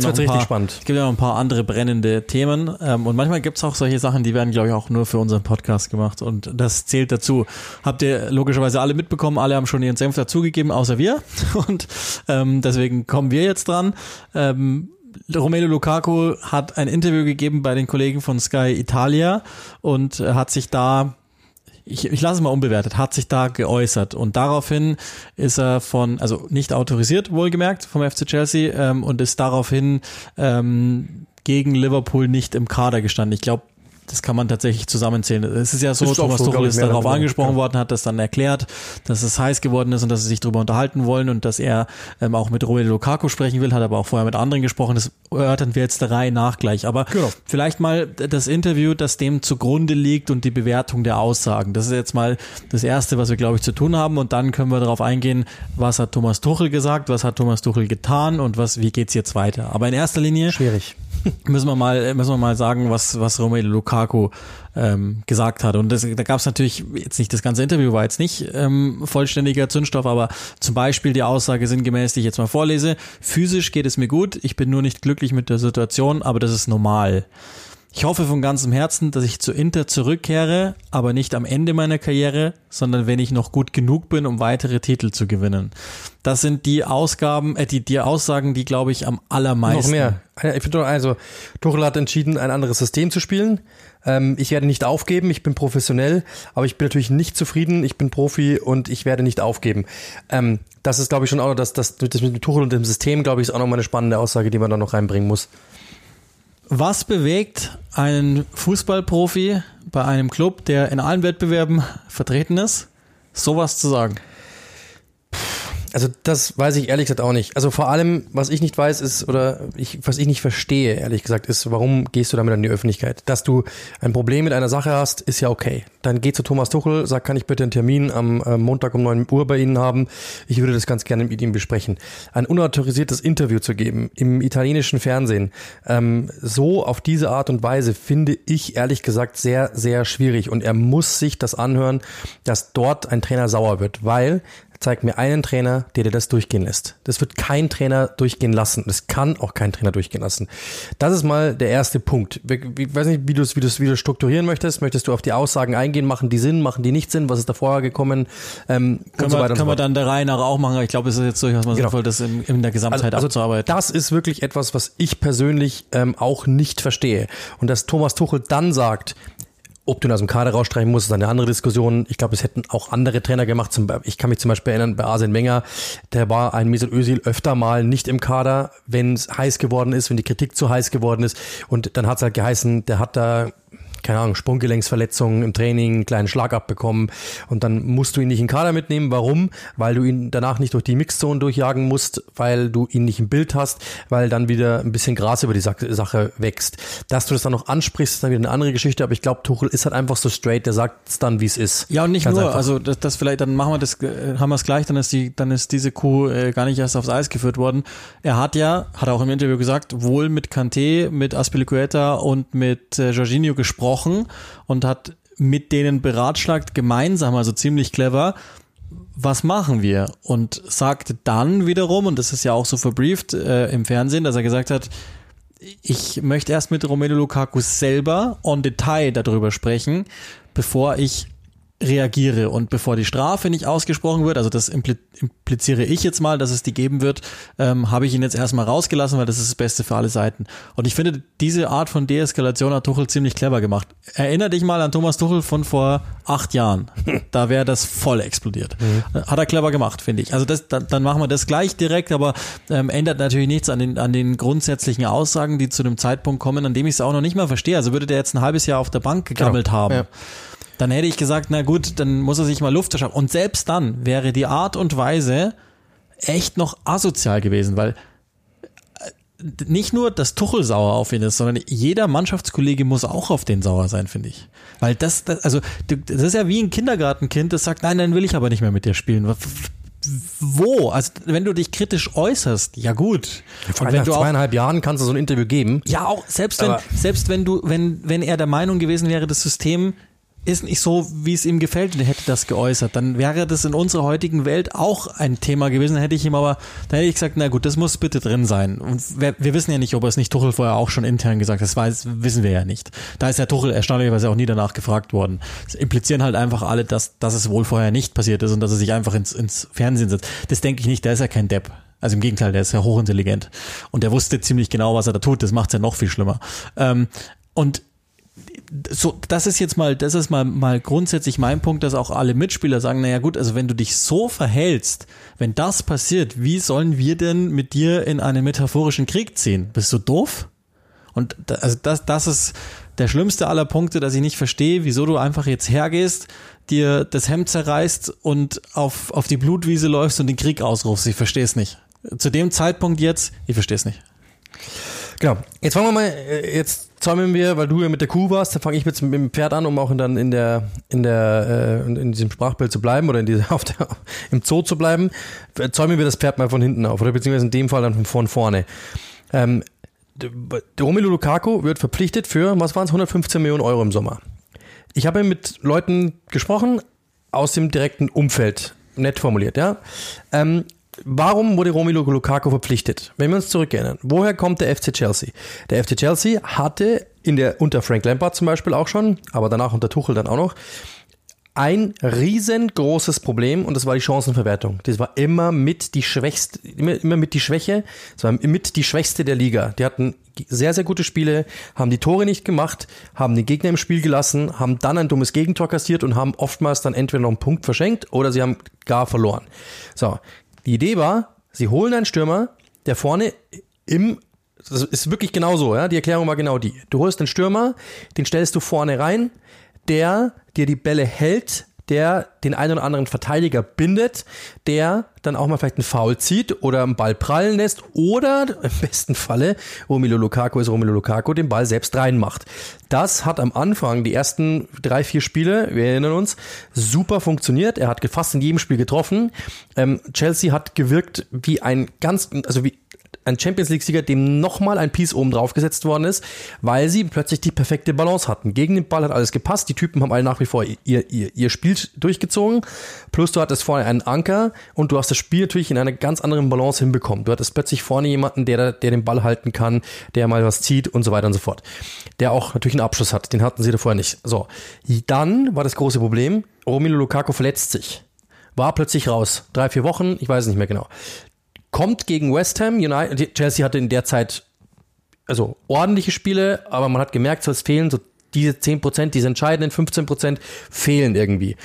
noch ein paar andere brennende Themen. Und manchmal gibt es auch solche Sachen, die werden, glaube ich, auch nur für unseren Podcast gemacht. Und das zählt dazu. Habt ihr logischerweise alle mitbekommen, alle haben schon ihren Senf dazugegeben, außer wir. Und deswegen kommen wir jetzt dran. Romelu Lukaku hat ein Interview gegeben bei den Kollegen von Sky Italia und hat sich da, ich lasse es mal unbewertet, hat sich da geäußert, und daraufhin ist er also nicht autorisiert, wohlgemerkt, vom FC Chelsea, und ist daraufhin gegen Liverpool nicht im Kader gestanden. Ich glaube, das kann man tatsächlich zusammenzählen. Es ist ja so, Thomas Tuchel ist darauf angesprochen worden, hat das dann erklärt, dass es heiß geworden ist und dass sie sich darüber unterhalten wollen und dass er auch mit Romelu Lukaku sprechen will, hat aber auch vorher mit anderen gesprochen. Das erörtern wir jetzt der Reihe nach gleich. Aber genau, vielleicht mal das Interview, das dem zugrunde liegt, und die Bewertung der Aussagen. Das ist jetzt mal das Erste, was wir, glaube ich, zu tun haben. Und dann können wir darauf eingehen, was hat Thomas Tuchel gesagt, was hat Thomas Tuchel getan und wie geht's jetzt weiter. Aber in erster Linie schwierig. Müssen wir mal sagen, was Romelu Lukaku gesagt hat. Und da gab es natürlich jetzt nicht, das ganze Interview war jetzt nicht vollständiger Zündstoff, aber zum Beispiel die Aussage sinngemäß, die ich jetzt mal vorlese: Physisch geht es mir gut, ich bin nur nicht glücklich mit der Situation, aber das ist normal. Ich hoffe von ganzem Herzen, dass ich zu Inter zurückkehre, aber nicht am Ende meiner Karriere, sondern wenn ich noch gut genug bin, um weitere Titel zu gewinnen. Das sind die Aussagen, die, glaube ich, am allermeisten. Noch mehr. Ich finde, also Tuchel hat entschieden, ein anderes System zu spielen. Ich werde nicht aufgeben, ich bin professionell, aber ich bin natürlich nicht zufrieden, ich bin Profi und ich werde nicht aufgeben. Das ist, glaube ich, schon auch, das mit Tuchel und dem System, glaube ich, ist auch nochmal eine spannende Aussage, die man da noch reinbringen muss. Was bewegt einen Fußballprofi bei einem Club, der in allen Wettbewerben vertreten ist, sowas zu sagen? Also das weiß ich ehrlich gesagt auch nicht. Also vor allem, was ich nicht weiß ist, was ich nicht verstehe, ehrlich gesagt, ist, warum gehst du damit an die Öffentlichkeit? Dass du ein Problem mit einer Sache hast, ist ja okay. Dann geh zu Thomas Tuchel, sag, kann ich bitte einen Termin am Montag um 9 Uhr bei Ihnen haben? Ich würde das ganz gerne mit Ihnen besprechen. Ein unautorisiertes Interview zu geben im italienischen Fernsehen, so auf diese Art und Weise finde ich ehrlich gesagt sehr, sehr schwierig. Und er muss sich das anhören, dass dort ein Trainer sauer wird, weil... Zeig mir einen Trainer, der dir das durchgehen lässt. Das wird kein Trainer durchgehen lassen. Das kann auch kein Trainer durchgehen lassen. Das ist mal der erste Punkt. Ich weiß nicht, wie du strukturieren möchtest. Möchtest du auf die Aussagen eingehen? Machen die Sinn? Machen die nicht Sinn? Was ist da vorher gekommen? Und so weiter. Können wir dann der Reihe nach auch machen. Aber ich glaube, es ist jetzt durchaus mal sinnvoll, das in der Gesamtheit abzuarbeiten. Das ist wirklich etwas, was ich persönlich auch nicht verstehe. Und dass Thomas Tuchel dann sagt... Ob du ihn aus dem Kader rausstreichen musst, ist eine andere Diskussion. Ich glaube, es hätten auch andere Trainer gemacht. Ich kann mich zum Beispiel erinnern, bei Arsene Wenger, der war ein Mesut Özil öfter mal nicht im Kader, wenn es heiß geworden ist, wenn die Kritik zu heiß geworden ist. Und dann hat es halt geheißen, der hat da... keine Ahnung, Sprunggelenksverletzungen im Training, einen kleinen Schlag abbekommen und dann musst du ihn nicht in den Kader mitnehmen. Warum? Weil du ihn danach nicht durch die Mixzone durchjagen musst, weil du ihn nicht im Bild hast, weil dann wieder ein bisschen Gras über die Sache wächst. Dass du das dann noch ansprichst, ist dann wieder eine andere Geschichte, aber ich glaube, Tuchel ist halt einfach so straight, der sagt es dann, wie es ist. Ja, und nicht ganz nur, einfach. Also das vielleicht, dann machen wir das, haben wir es gleich, dann ist diese Kuh gar nicht erst aufs Eis geführt worden. Er hat auch im Interview gesagt, wohl mit Kanté, mit Aspilicueta und mit Jorginho gesprochen und hat mit denen beratschlagt, gemeinsam, also ziemlich clever, was machen wir? Und sagte dann wiederum, und das ist ja auch so verbrieft im Fernsehen, dass er gesagt hat, ich möchte erst mit Romelu Lukaku selber en Detail darüber sprechen, bevor ich reagiere und bevor die Strafe nicht ausgesprochen wird, also das impliziere ich jetzt mal, dass es die geben wird, habe ich ihn jetzt erstmal rausgelassen, weil das ist das Beste für alle Seiten. Und ich finde, diese Art von Deeskalation hat Tuchel ziemlich clever gemacht. Erinner dich mal an Thomas Tuchel von vor 8 Jahren. Da wäre das voll explodiert. Mhm. Hat er clever gemacht, finde ich. Also dann machen wir das gleich direkt, aber ändert natürlich nichts an den grundsätzlichen Aussagen, die zu dem Zeitpunkt kommen, an dem ich es auch noch nicht mal verstehe. Also würde der jetzt ein halbes Jahr auf der Bank gegammelt haben. Ja. Dann hätte ich gesagt, na gut, dann muss er sich mal Luft verschaffen. Und selbst dann wäre die Art und Weise echt noch asozial gewesen, weil nicht nur, dass Tuchel sauer auf ihn ist, sondern jeder Mannschaftskollege muss auch auf den sauer sein, finde ich. Weil das ist ja wie ein Kindergartenkind, das sagt, nein, will ich aber nicht mehr mit dir spielen. Wo? Also wenn du dich kritisch äußerst, ja gut. Vor nach 2,5 Jahren kannst du so ein Interview geben. Ja, auch selbst wenn er der Meinung gewesen wäre, das System ist nicht so, wie es ihm gefällt, und er hätte das geäußert, dann wäre das in unserer heutigen Welt auch ein Thema gewesen, dann hätte ich gesagt, na gut, das muss bitte drin sein. Und wir wissen ja nicht, ob er es nicht Tuchel vorher auch schon intern gesagt hat, wissen wir ja nicht. Da ist ja Tuchel erstaunlicherweise auch nie danach gefragt worden. Das implizieren halt einfach alle, dass es wohl vorher nicht passiert ist und dass er sich einfach ins Fernsehen setzt. Das denke ich nicht, da ist ja kein Depp. Also im Gegenteil, der ist ja hochintelligent. Und der wusste ziemlich genau, was er da tut, das macht es ja noch viel schlimmer. Und so, das ist mal grundsätzlich mein Punkt, dass auch alle Mitspieler sagen, naja gut, also wenn du dich so verhältst, wenn das passiert, wie sollen wir denn mit dir in einen metaphorischen Krieg ziehen? Bist du doof? Und das ist der schlimmste aller Punkte, dass ich nicht verstehe, wieso du einfach jetzt hergehst, dir das Hemd zerreißt und auf die Blutwiese läufst und den Krieg ausrufst. Ich verstehe es nicht. Zu dem Zeitpunkt jetzt, ich verstehe es nicht. Genau. Jetzt fangen wir mal, zäumen wir, weil du ja mit der Kuh warst, dann fange ich jetzt mit dem Pferd an, um auch dann in diesem Sprachbild zu bleiben oder im Zoo zu bleiben. Zäumen wir das Pferd mal von hinten auf, oder beziehungsweise in dem Fall dann von vorne. Romelu Lukaku wird verpflichtet für, was waren es, 115 Millionen Euro im Sommer. Ich habe mit Leuten gesprochen aus dem direkten Umfeld, nett formuliert, ja. Warum wurde Romelu Lukaku verpflichtet? Wenn wir uns zurückerinnern, woher kommt der FC Chelsea? Der FC Chelsea hatte unter Frank Lampard zum Beispiel auch schon, aber danach unter Tuchel dann auch noch, ein riesengroßes Problem, und das war die Chancenverwertung. Das war immer mit die Schwächste der Liga. Die hatten sehr, sehr gute Spiele, haben die Tore nicht gemacht, haben den Gegner im Spiel gelassen, haben dann ein dummes Gegentor kassiert und haben oftmals dann entweder noch einen Punkt verschenkt oder sie haben gar verloren. So. Die Idee war, sie holen einen Stürmer, der vorne das ist wirklich genau so, ja, die Erklärung war genau die. Du holst einen Stürmer, den stellst du vorne rein, der dir die Bälle hält, der den einen oder anderen Verteidiger bindet, der dann auch mal vielleicht einen Foul zieht oder einen Ball prallen lässt oder im besten Falle, Romelu Lukaku, den Ball selbst reinmacht. Das hat am Anfang die ersten 3-4 Spiele, wir erinnern uns, super funktioniert. Er hat fast in jedem Spiel getroffen. Chelsea hat gewirkt wie ein Champions-League-Sieger, dem nochmal ein Piece oben drauf gesetzt worden ist, weil sie plötzlich die perfekte Balance hatten. Gegen den Ball hat alles gepasst, die Typen haben alle nach wie vor ihr Spiel durchgezogen, plus du hattest vorne einen Anker und du hast das Spiel natürlich in einer ganz anderen Balance hinbekommen. Du hattest plötzlich vorne jemanden, der den Ball halten kann, der mal was zieht und so weiter und so fort. Der auch natürlich einen Abschluss hat, den hatten sie davor nicht. So, dann war das große Problem, Romelu Lukaku verletzt sich, war plötzlich raus, 3-4 Wochen, ich weiß es nicht mehr genau. Kommt gegen West Ham, United, Chelsea hatte in der Zeit also ordentliche Spiele, aber man hat gemerkt, so es fehlen so diese 10%, diese entscheidenden 15% fehlen irgendwie.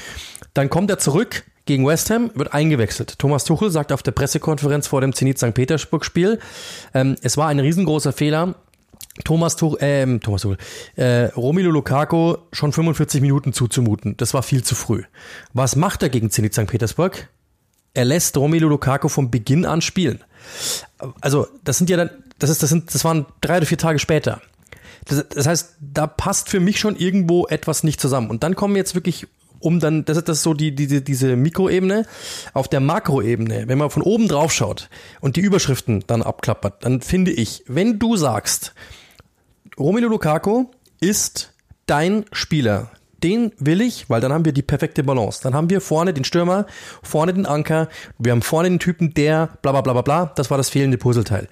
Dann kommt er zurück gegen West Ham, wird eingewechselt. Thomas Tuchel sagt auf der Pressekonferenz vor dem Zenit St. Petersburg-Spiel, es war ein riesengroßer Fehler, Romelu Lukaku schon 45 Minuten zuzumuten. Das war viel zu früh. Was macht er gegen Zenit St. Petersburg? Er lässt Romelu Lukaku vom Beginn an spielen. Also, das waren 3 oder 4 Tage später. Das heißt, da passt für mich schon irgendwo etwas nicht zusammen. Und dann kommen wir jetzt wirklich das ist so diese Mikroebene. Auf der Makroebene, wenn man von oben drauf schaut und die Überschriften dann abklappert, dann finde ich, wenn du sagst, Romelu Lukaku ist dein Spieler, den will ich, weil dann haben wir die perfekte Balance. Dann haben wir vorne den Stürmer, vorne den Anker, wir haben vorne den Typen, der bla bla bla bla, das war das fehlende Puzzleteil.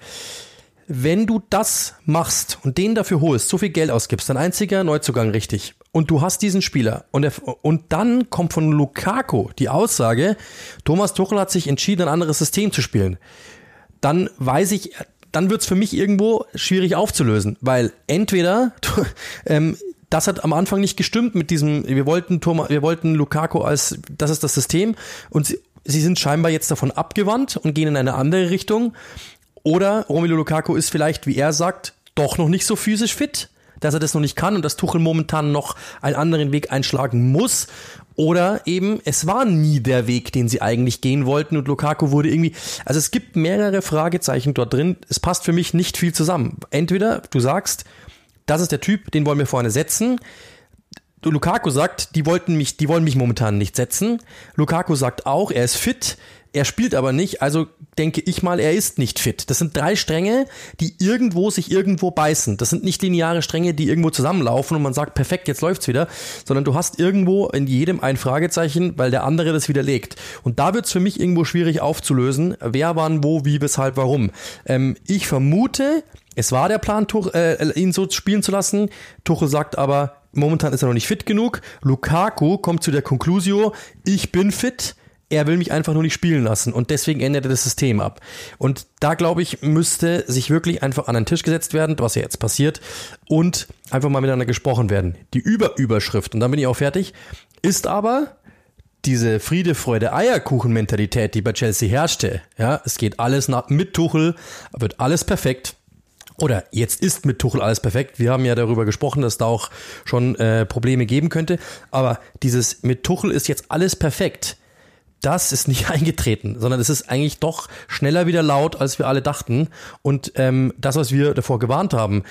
Wenn du das machst und den dafür holst, so viel Geld ausgibst, dein einziger Neuzugang richtig und du hast diesen Spieler und dann kommt von Lukaku die Aussage, Thomas Tuchel hat sich entschieden, ein anderes System zu spielen, dann wird es für mich irgendwo schwierig aufzulösen, weil entweder das hat am Anfang nicht gestimmt mit diesem, wir wollten Lukaku als, das ist das System und sie sind scheinbar jetzt davon abgewandt und gehen in eine andere Richtung. Oder Romelu Lukaku ist vielleicht, wie er sagt, doch noch nicht so physisch fit, dass er das noch nicht kann und dass Tuchel momentan noch einen anderen Weg einschlagen muss. Oder eben, es war nie der Weg, den sie eigentlich gehen wollten und Lukaku wurde irgendwie, also es gibt mehrere Fragezeichen dort drin. Es passt für mich nicht viel zusammen. Entweder du sagst, das ist der Typ, den wollen wir vorne setzen. Lukaku sagt, die wollen mich momentan nicht setzen. Lukaku sagt auch, er ist fit, er spielt aber nicht, also denke ich mal, er ist nicht fit. Das sind 3 Stränge, die sich irgendwo beißen. Das sind nicht lineare Stränge, die irgendwo zusammenlaufen und man sagt, perfekt, jetzt läuft's wieder, sondern du hast irgendwo in jedem ein Fragezeichen, weil der andere das widerlegt. Und da wird's für mich irgendwo schwierig aufzulösen, wer, wann, wo, wie, weshalb, warum. Ich vermute, es war der Plan, ihn so spielen zu lassen. Tuchel sagt aber, momentan ist er noch nicht fit genug. Lukaku kommt zu der Conclusio, ich bin fit, er will mich einfach nur nicht spielen lassen und deswegen ändert er das System ab. Und da, glaube ich, müsste sich wirklich einfach an den Tisch gesetzt werden, was ja jetzt passiert, und einfach mal miteinander gesprochen werden. Die Überschrift, und dann bin ich auch fertig, ist aber diese Friede, Freude, Eierkuchen-Mentalität, die bei Chelsea herrschte. Ja, es geht alles mit Tuchel, wird alles perfekt. Oder jetzt ist mit Tuchel alles perfekt. Wir haben ja darüber gesprochen, dass da auch schon Probleme geben könnte. Aber dieses mit Tuchel ist jetzt alles perfekt, das ist nicht eingetreten, sondern es ist eigentlich doch schneller wieder laut, als wir alle dachten. Und das, was wir davor gewarnt haben,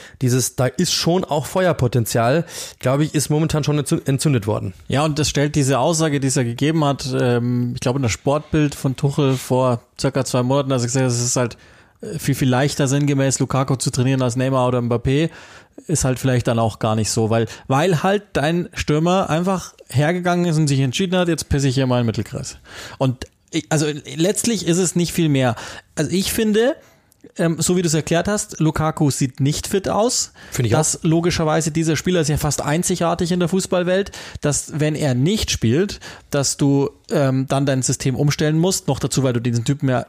da ist schon auch Feuerpotenzial, glaube ich, ist momentan schon entzündet worden. Ja, und das stellt diese Aussage, die es ja gegeben hat, ich glaube in das Sportbild von Tuchel vor circa 2 Monaten, als ich gesagt habe, es ist halt viel, viel leichter sinngemäß Lukaku zu trainieren als Neymar oder Mbappé, ist halt vielleicht dann auch gar nicht so, weil halt dein Stürmer einfach hergegangen ist und sich entschieden hat, jetzt pisse ich hier mal in den Mittelkreis. Und also letztlich ist es nicht viel mehr. Also ich finde, so wie du es erklärt hast, Lukaku sieht nicht fit aus. Finde ich auch. Dass logischerweise dieser Spieler ist ja fast einzigartig in der Fußballwelt, dass wenn er nicht spielt, dass du dann dein System umstellen musst, noch dazu, weil du diesen Typen ja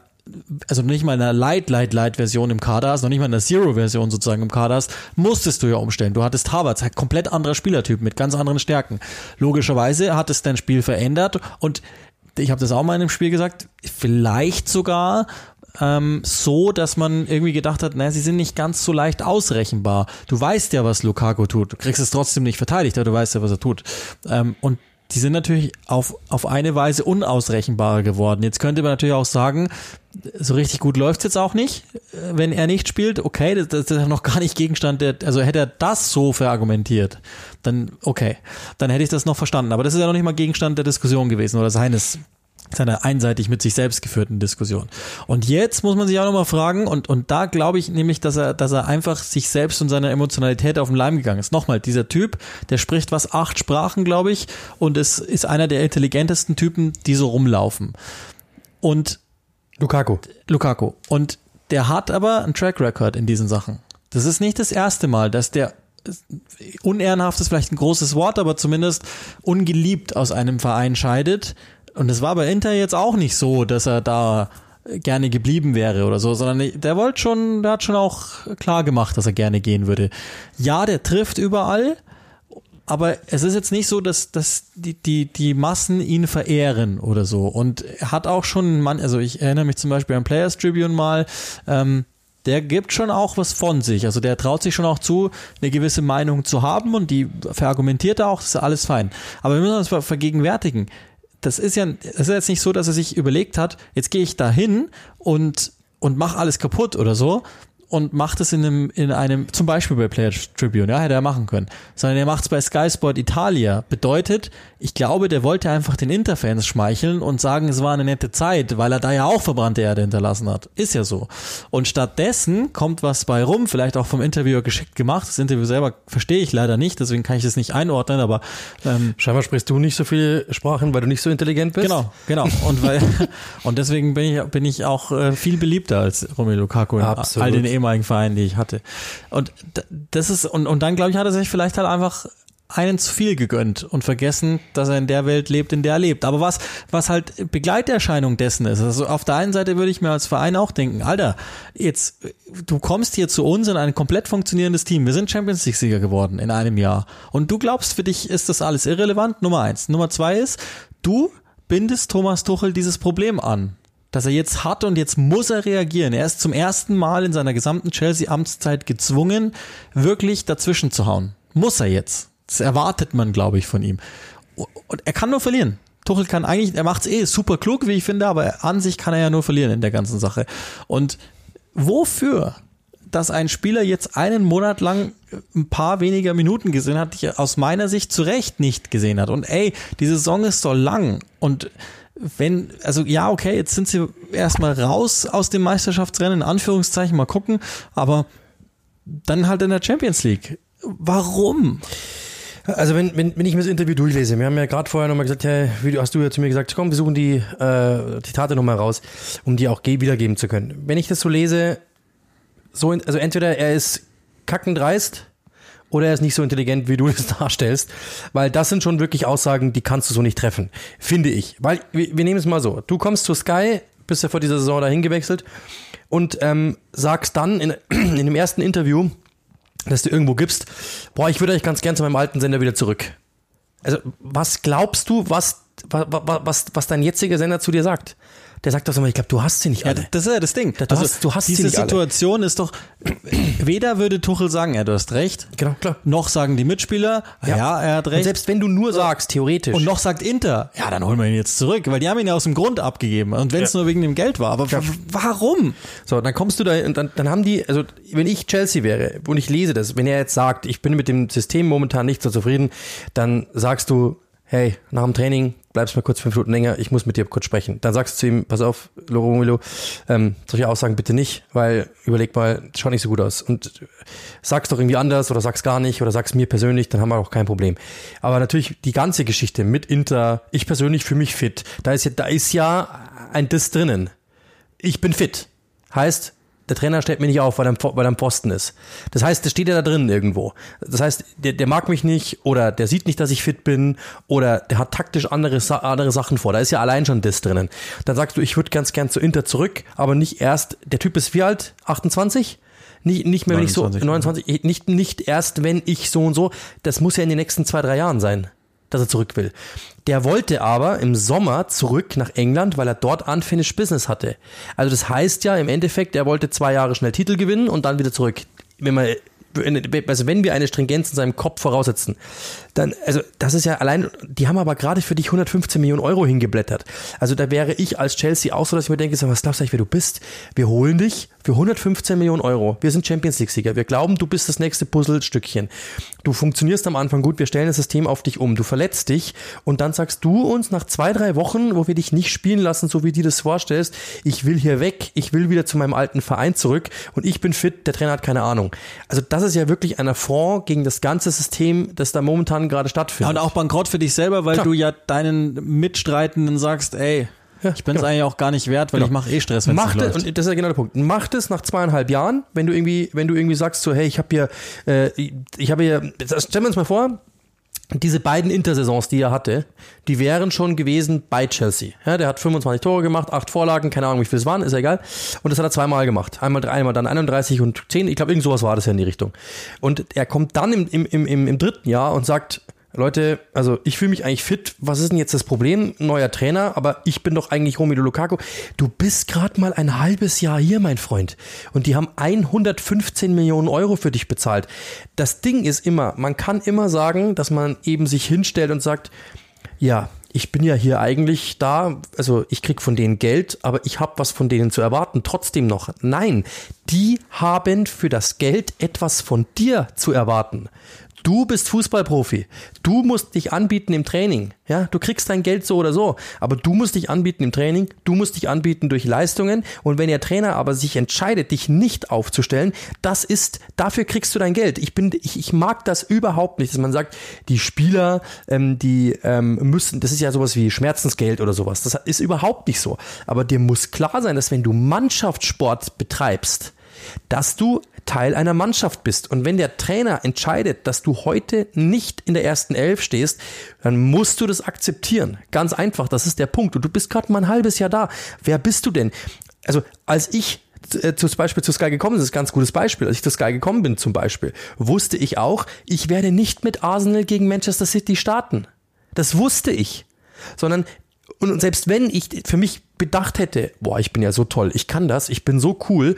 also nicht mal in einer Light-Version im Kader hast, noch nicht mal in einer Zero-Version sozusagen im Kader hast, musstest du ja umstellen. Du hattest Havertz, ein komplett anderer Spielertyp mit ganz anderen Stärken. Logischerweise hat es dein Spiel verändert und ich habe das auch mal in einem Spiel gesagt, vielleicht sogar so, dass man irgendwie gedacht hat, naja, sie sind nicht ganz so leicht ausrechenbar. Du weißt ja, was Lukaku tut. Du kriegst es trotzdem nicht verteidigt, aber du weißt ja, was er tut. Und die sind natürlich auf eine Weise unausrechenbarer geworden. Jetzt könnte man natürlich auch sagen, so richtig gut läuft es jetzt auch nicht, wenn er nicht spielt. Okay, das ist noch gar nicht Gegenstand, also hätte er das so verargumentiert, dann okay, dann hätte ich das noch verstanden. Aber das ist ja noch nicht mal Gegenstand der Diskussion gewesen oder seiner einseitig mit sich selbst geführten Diskussion. Und jetzt muss man sich auch nochmal fragen, und da glaube ich nämlich, dass er einfach sich selbst und seiner Emotionalität auf den Leim gegangen ist. Nochmal, dieser Typ, der spricht 8 Sprachen, glaube ich, und es ist einer der intelligentesten Typen, die so rumlaufen. Und Lukaku. Und der hat aber einen Track Record in diesen Sachen. Das ist nicht das erste Mal, dass der unehrenhaft ist vielleicht ein großes Wort, aber zumindest ungeliebt aus einem Verein scheidet. Und es war bei Inter jetzt auch nicht so, dass er da gerne geblieben wäre oder so, sondern der hat schon auch klar gemacht, dass er gerne gehen würde. Ja, der trifft überall, aber es ist jetzt nicht so, dass die Massen ihn verehren oder so. Und er hat auch schon, also ich erinnere mich zum Beispiel an Players Tribune mal, der gibt schon auch was von sich. Also der traut sich schon auch zu, eine gewisse Meinung zu haben und die verargumentiert er auch, das ist alles fein. Aber wir müssen uns vergegenwärtigen, das ist jetzt nicht so, dass er sich überlegt hat, jetzt gehe ich da hin und mache alles kaputt oder so und macht es in einem zum Beispiel bei Players Tribune, ja, hätte er machen können, sondern er macht es bei Sky Sport Italia. Bedeutet, ich glaube, der wollte einfach den Interfans schmeicheln und sagen, es war eine nette Zeit, weil er da ja auch verbrannte Erde hinterlassen hat. Ist ja so. Und stattdessen kommt was bei rum, vielleicht auch vom Interviewer geschickt gemacht. Das Interview selber verstehe ich leider nicht, deswegen kann ich das nicht einordnen, aber scheinbar sprichst du nicht so viele Sprachen, weil du nicht so intelligent bist. Genau. Und deswegen bin ich auch viel beliebter als Romelu Lukaku in all den ehemaligen Vereinen, die ich hatte. Und das ist, und dann glaube ich, hat er sich vielleicht halt einfach einen zu viel gegönnt und vergessen, dass er in der Welt lebt, in der er lebt. Aber was halt Begleiterscheinung dessen ist, also auf der einen Seite würde ich mir als Verein auch denken, Alter, jetzt, du kommst hier zu uns in ein komplett funktionierendes Team, wir sind Champions League Sieger geworden in einem Jahr und du glaubst, für dich ist das alles irrelevant, Nummer 1. Nummer 2 ist, du bindest Thomas Tuchel dieses Problem an, das er jetzt hat und jetzt muss er reagieren. Er ist zum ersten Mal in seiner gesamten Chelsea-Amtszeit gezwungen, wirklich dazwischen zu hauen. Muss er jetzt. Das erwartet man, glaube ich, von ihm. Und er kann nur verlieren. Tuchel kann eigentlich, er macht's super klug, wie ich finde, aber an sich kann er ja nur verlieren in der ganzen Sache. Und wofür, dass ein Spieler jetzt einen Monat lang ein paar weniger Minuten gesehen hat, die er aus meiner Sicht zu Recht nicht gesehen hat. Und die Saison ist so lang und jetzt sind sie erstmal raus aus dem Meisterschaftsrennen, in Anführungszeichen, mal gucken, aber dann halt in der Champions League. Warum? Also wenn ich mir das Interview durchlese, wir haben ja gerade vorher nochmal gesagt, hey, hast du ja zu mir gesagt, komm, wir suchen die Zitate nochmal raus, um die auch wiedergeben zu können. Wenn ich das so lese, also entweder er ist kackendreist, oder er ist nicht so intelligent, wie du es darstellst. Weil das sind schon wirklich Aussagen, die kannst du so nicht treffen, finde ich. Weil, wir nehmen es mal so, du kommst zu Sky, bist ja vor dieser Saison dahin gewechselt und sagst dann in dem ersten Interview, dass du irgendwo gibst, ich würde euch ganz gern zu meinem alten Sender wieder zurück. Also, was glaubst du, was dein jetziger Sender zu dir sagt? Der sagt doch immer, ich glaube, du hast sie nicht alle. Ja, das ist ja das Ding. Du hast diese sie nicht Situation alle. Ist doch, weder würde Tuchel sagen, du hast recht, genau, klar, noch sagen die Mitspieler, ja, er hat recht. Und selbst wenn du nur sagst, theoretisch. Und noch sagt Inter, ja, dann holen wir ihn jetzt zurück, weil die haben ihn ja aus dem Grund abgegeben. Und wenn es nur wegen dem Geld war, aber warum? So, dann kommst du da, und dann haben die, also wenn ich Chelsea wäre und ich lese das, wenn er jetzt sagt, ich bin mit dem System momentan nicht so zufrieden, dann sagst du, hey, nach dem Training bleibst mal kurz 5 Minuten länger, ich muss mit dir kurz sprechen. Dann sagst du zu ihm, pass auf, Romelu, solche Aussagen bitte nicht, weil überleg mal, das schaut nicht so gut aus. Und sag's doch irgendwie anders oder sag's gar nicht oder sag's mir persönlich, dann haben wir auch kein Problem. Aber natürlich die ganze Geschichte mit Inter, ich persönlich fühle mich fit, da ist ja ein Diss drinnen. Ich bin fit. Heißt, der Trainer stellt mir nicht auf, weil er am Posten ist. Das heißt, das steht ja da drin irgendwo. Das heißt, der mag mich nicht oder der sieht nicht, dass ich fit bin oder der hat taktisch andere Sachen vor. Da ist ja allein schon das drinnen. Dann sagst du, ich würde ganz gern zu Inter zurück, aber nicht erst, der Typ ist wie alt? 28? Nicht mehr, wenn 29, ich so, 29, nicht erst, wenn ich so und so. Das muss ja in den nächsten 2-3 Jahren sein, dass er zurück will. Der wollte aber im Sommer zurück nach England, weil er dort unfinished business hatte. Also das heißt ja im Endeffekt, er wollte 2 Jahre schnell Titel gewinnen und dann wieder zurück. Wenn man also wenn wir eine Stringenz in seinem Kopf voraussetzen, dann, also das ist ja allein, die haben aber gerade für dich 115 Millionen Euro hingeblättert. Also da wäre ich als Chelsea auch so, dass ich mir denke, was glaubst du eigentlich, wer du bist? Wir holen dich für 115 Millionen Euro. Wir sind Champions League-Sieger. Wir glauben, du bist das nächste Puzzlestückchen. Du funktionierst am Anfang gut, wir stellen das System auf dich um. Du verletzt dich und dann sagst du uns nach 2-3 Wochen, wo wir dich nicht spielen lassen, so wie du das vorstellst, ich will hier weg, ich will wieder zu meinem alten Verein zurück und ich bin fit, der Trainer hat keine Ahnung. Also das ist ja wirklich ein Affront gegen das ganze System, das da momentan gerade stattfindet. Ja, und auch bankrott für dich selber, weil klar, du ja deinen Mitstreitenden sagst, ey, ich bin es eigentlich auch gar nicht wert, weil ich mache Stress, wenn es läuft. Und das ist ja genau der Punkt. Mach das nach 2,5 Jahren, wenn du irgendwie sagst so, hey, ich habe hier, stellen wir uns mal vor, diese beiden Intersaisons, die er hatte, die wären schon gewesen bei Chelsea. Ja, der hat 25 Tore gemacht, 8 Vorlagen, keine Ahnung, wie viel es waren, ist ja egal. Und das hat er zweimal gemacht. Einmal dann 31 und 10. Ich glaube, irgend sowas war das ja in die Richtung. Und er kommt dann im dritten Jahr und sagt, Leute, also ich fühle mich eigentlich fit, was ist denn jetzt das Problem? Neuer Trainer, aber ich bin doch eigentlich Romelu Lukaku. Du bist gerade mal ein halbes Jahr hier, mein Freund. Und die haben 115 Millionen Euro für dich bezahlt. Das Ding ist immer, man kann immer sagen, dass man eben sich hinstellt und sagt, ja, ich bin ja hier eigentlich da, also ich krieg von denen Geld, aber ich habe was von denen zu erwarten, trotzdem noch. Nein, die haben für das Geld etwas von dir zu erwarten. Du bist Fußballprofi. Du musst dich anbieten im Training. Ja, du kriegst dein Geld so oder so, aber du musst dich anbieten im Training, du musst dich anbieten durch Leistungen und wenn der Trainer aber sich entscheidet, dich nicht aufzustellen, das ist, dafür kriegst du dein Geld. Ich mag das überhaupt nicht, dass man sagt, die Spieler, die müssen, das ist ja sowas wie Schmerzensgeld oder sowas, das ist überhaupt nicht so, aber dir muss klar sein, dass wenn du Mannschaftssport betreibst, dass du Teil einer Mannschaft bist. Und wenn der Trainer entscheidet, dass du heute nicht in der ersten Elf stehst, dann musst du das akzeptieren. Ganz einfach, das ist der Punkt. Und du bist gerade mal ein halbes Jahr da. Wer bist du denn? Also als ich zum Beispiel zu Sky gekommen bin, das ist ein ganz gutes Beispiel, als ich zu Sky gekommen bin zum Beispiel, wusste ich auch, ich werde nicht mit Arsenal gegen Manchester City starten. Das wusste ich. Sondern, und selbst wenn ich für mich bedacht hätte, boah, ich bin ja so toll, ich kann das, ich bin so cool,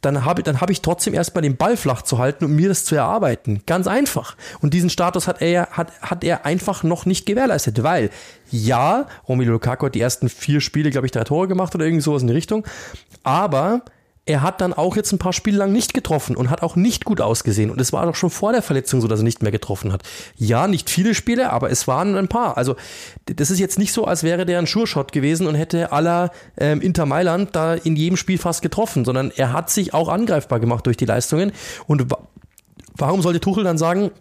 dann habe ich trotzdem erstmal den Ball flach zu halten und mir das zu erarbeiten. Ganz einfach. Und diesen Status hat er einfach noch nicht gewährleistet, weil, ja, Romelu Lukaku hat die ersten 4 Spiele, glaube ich, 3 Tore gemacht oder irgend sowas in die Richtung, aber er hat dann auch jetzt ein paar Spiele lang nicht getroffen und hat auch nicht gut ausgesehen. Und es war doch schon vor der Verletzung so, dass er nicht mehr getroffen hat. Ja, nicht viele Spiele, aber es waren ein paar. Also das ist jetzt nicht so, als wäre der ein Sure-Shot gewesen und hätte à la Inter Mailand da in jedem Spiel fast getroffen, sondern er hat sich auch angreifbar gemacht durch die Leistungen. Und warum sollte Tuchel dann sagen,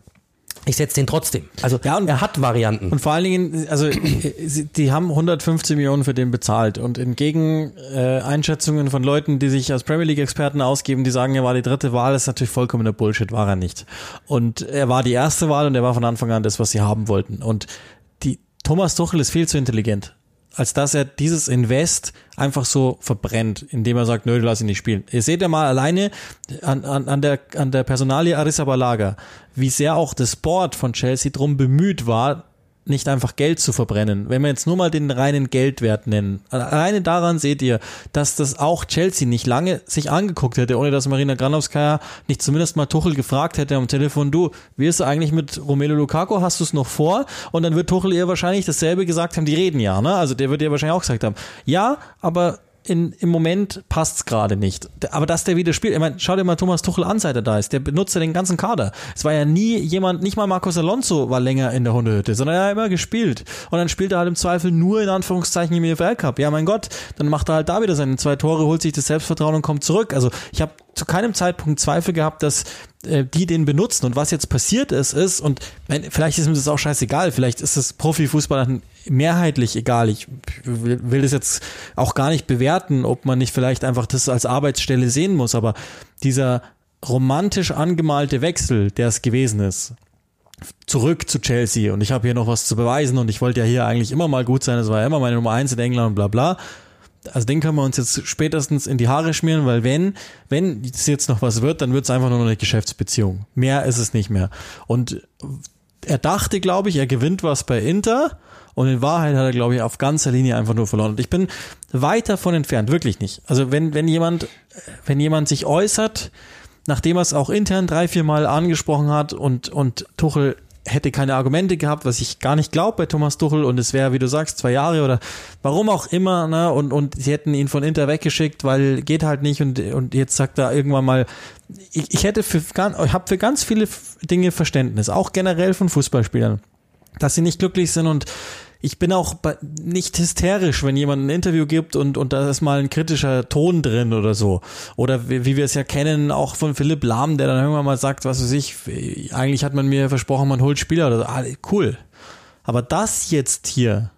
ich setze den trotzdem? Also ja, und er hat Varianten. Und vor allen Dingen, also die haben 115 Millionen für den bezahlt und entgegen Einschätzungen von Leuten, die sich als Premier League Experten ausgeben, die sagen, er war die dritte Wahl, ist natürlich vollkommener Bullshit, war er nicht. Und er war die erste Wahl und er war von Anfang an das, was sie haben wollten. Und Thomas Tuchel ist viel zu intelligent, als dass er dieses Invest einfach so verbrennt, indem er sagt, nö, du lass ihn nicht spielen. Ihr seht ja mal alleine an der Personalie Arrizabalaga, wie sehr auch das Board von Chelsea drum bemüht war, nicht einfach Geld zu verbrennen. Wenn wir jetzt nur mal den reinen Geldwert nennen, alleine daran seht ihr, dass das auch Chelsea nicht lange sich angeguckt hätte, ohne dass Marina Granovskaya nicht zumindest mal Tuchel gefragt hätte am Telefon, du, wie ist es eigentlich mit Romelu Lukaku, hast du es noch vor? Und dann wird Tuchel ihr wahrscheinlich dasselbe gesagt haben, die reden ja, ne? Also der wird ihr wahrscheinlich auch gesagt haben, ja, aber im Moment passt's gerade nicht. Aber dass der wieder spielt, ich meine, schau dir mal Thomas Tuchel an, seit er da ist. Der benutzt ja den ganzen Kader. Es war ja nie jemand, nicht mal Marcos Alonso war länger in der Hundehütte, sondern er hat immer gespielt. Und dann spielt er halt im Zweifel nur in Anführungszeichen im EFL Cup. Ja, mein Gott, dann macht er halt da wieder seine 2 Tore, holt sich das Selbstvertrauen und kommt zurück. Also ich habe zu keinem Zeitpunkt Zweifel gehabt, dass die den benutzen. Und was jetzt passiert ist, und vielleicht ist mir das auch scheißegal, vielleicht ist das Profifußball mehrheitlich egal. Ich will das jetzt auch gar nicht bewerten, ob man nicht vielleicht einfach das als Arbeitsstelle sehen muss, aber dieser romantisch angemalte Wechsel, der es gewesen ist, zurück zu Chelsea und ich habe hier noch was zu beweisen und ich wollte ja hier eigentlich immer mal gut sein, das war ja immer meine Nummer 1 in England und bla bla. Also den können wir uns jetzt spätestens in die Haare schmieren, weil wenn es jetzt noch was wird, dann wird es einfach nur noch eine Geschäftsbeziehung. Mehr ist es nicht mehr. Und er dachte, glaube ich, er gewinnt was bei Inter und in Wahrheit hat er, glaube ich, auf ganzer Linie einfach nur verloren. Und ich bin weit davon entfernt, wirklich nicht. Also wenn jemand sich äußert, nachdem er es auch intern 3-4 Mal angesprochen hat und Tuchel hätte keine Argumente gehabt, was ich gar nicht glaube bei Thomas Tuchel, und es wäre, wie du sagst, 2 Jahre oder warum auch immer, ne? Und sie hätten ihn von Inter weggeschickt, weil geht halt nicht, und jetzt sagt er irgendwann mal, ich habe für ganz viele Dinge Verständnis, auch generell von Fußballspielern, dass sie nicht glücklich sind, und ich bin auch nicht hysterisch, wenn jemand ein Interview gibt und da ist mal ein kritischer Ton drin oder so. Oder wie wir es ja kennen, auch von Philipp Lahm, der dann irgendwann mal sagt, was weiß ich, eigentlich hat man mir versprochen, man holt Spieler oder so. Ah, cool. Aber das jetzt hier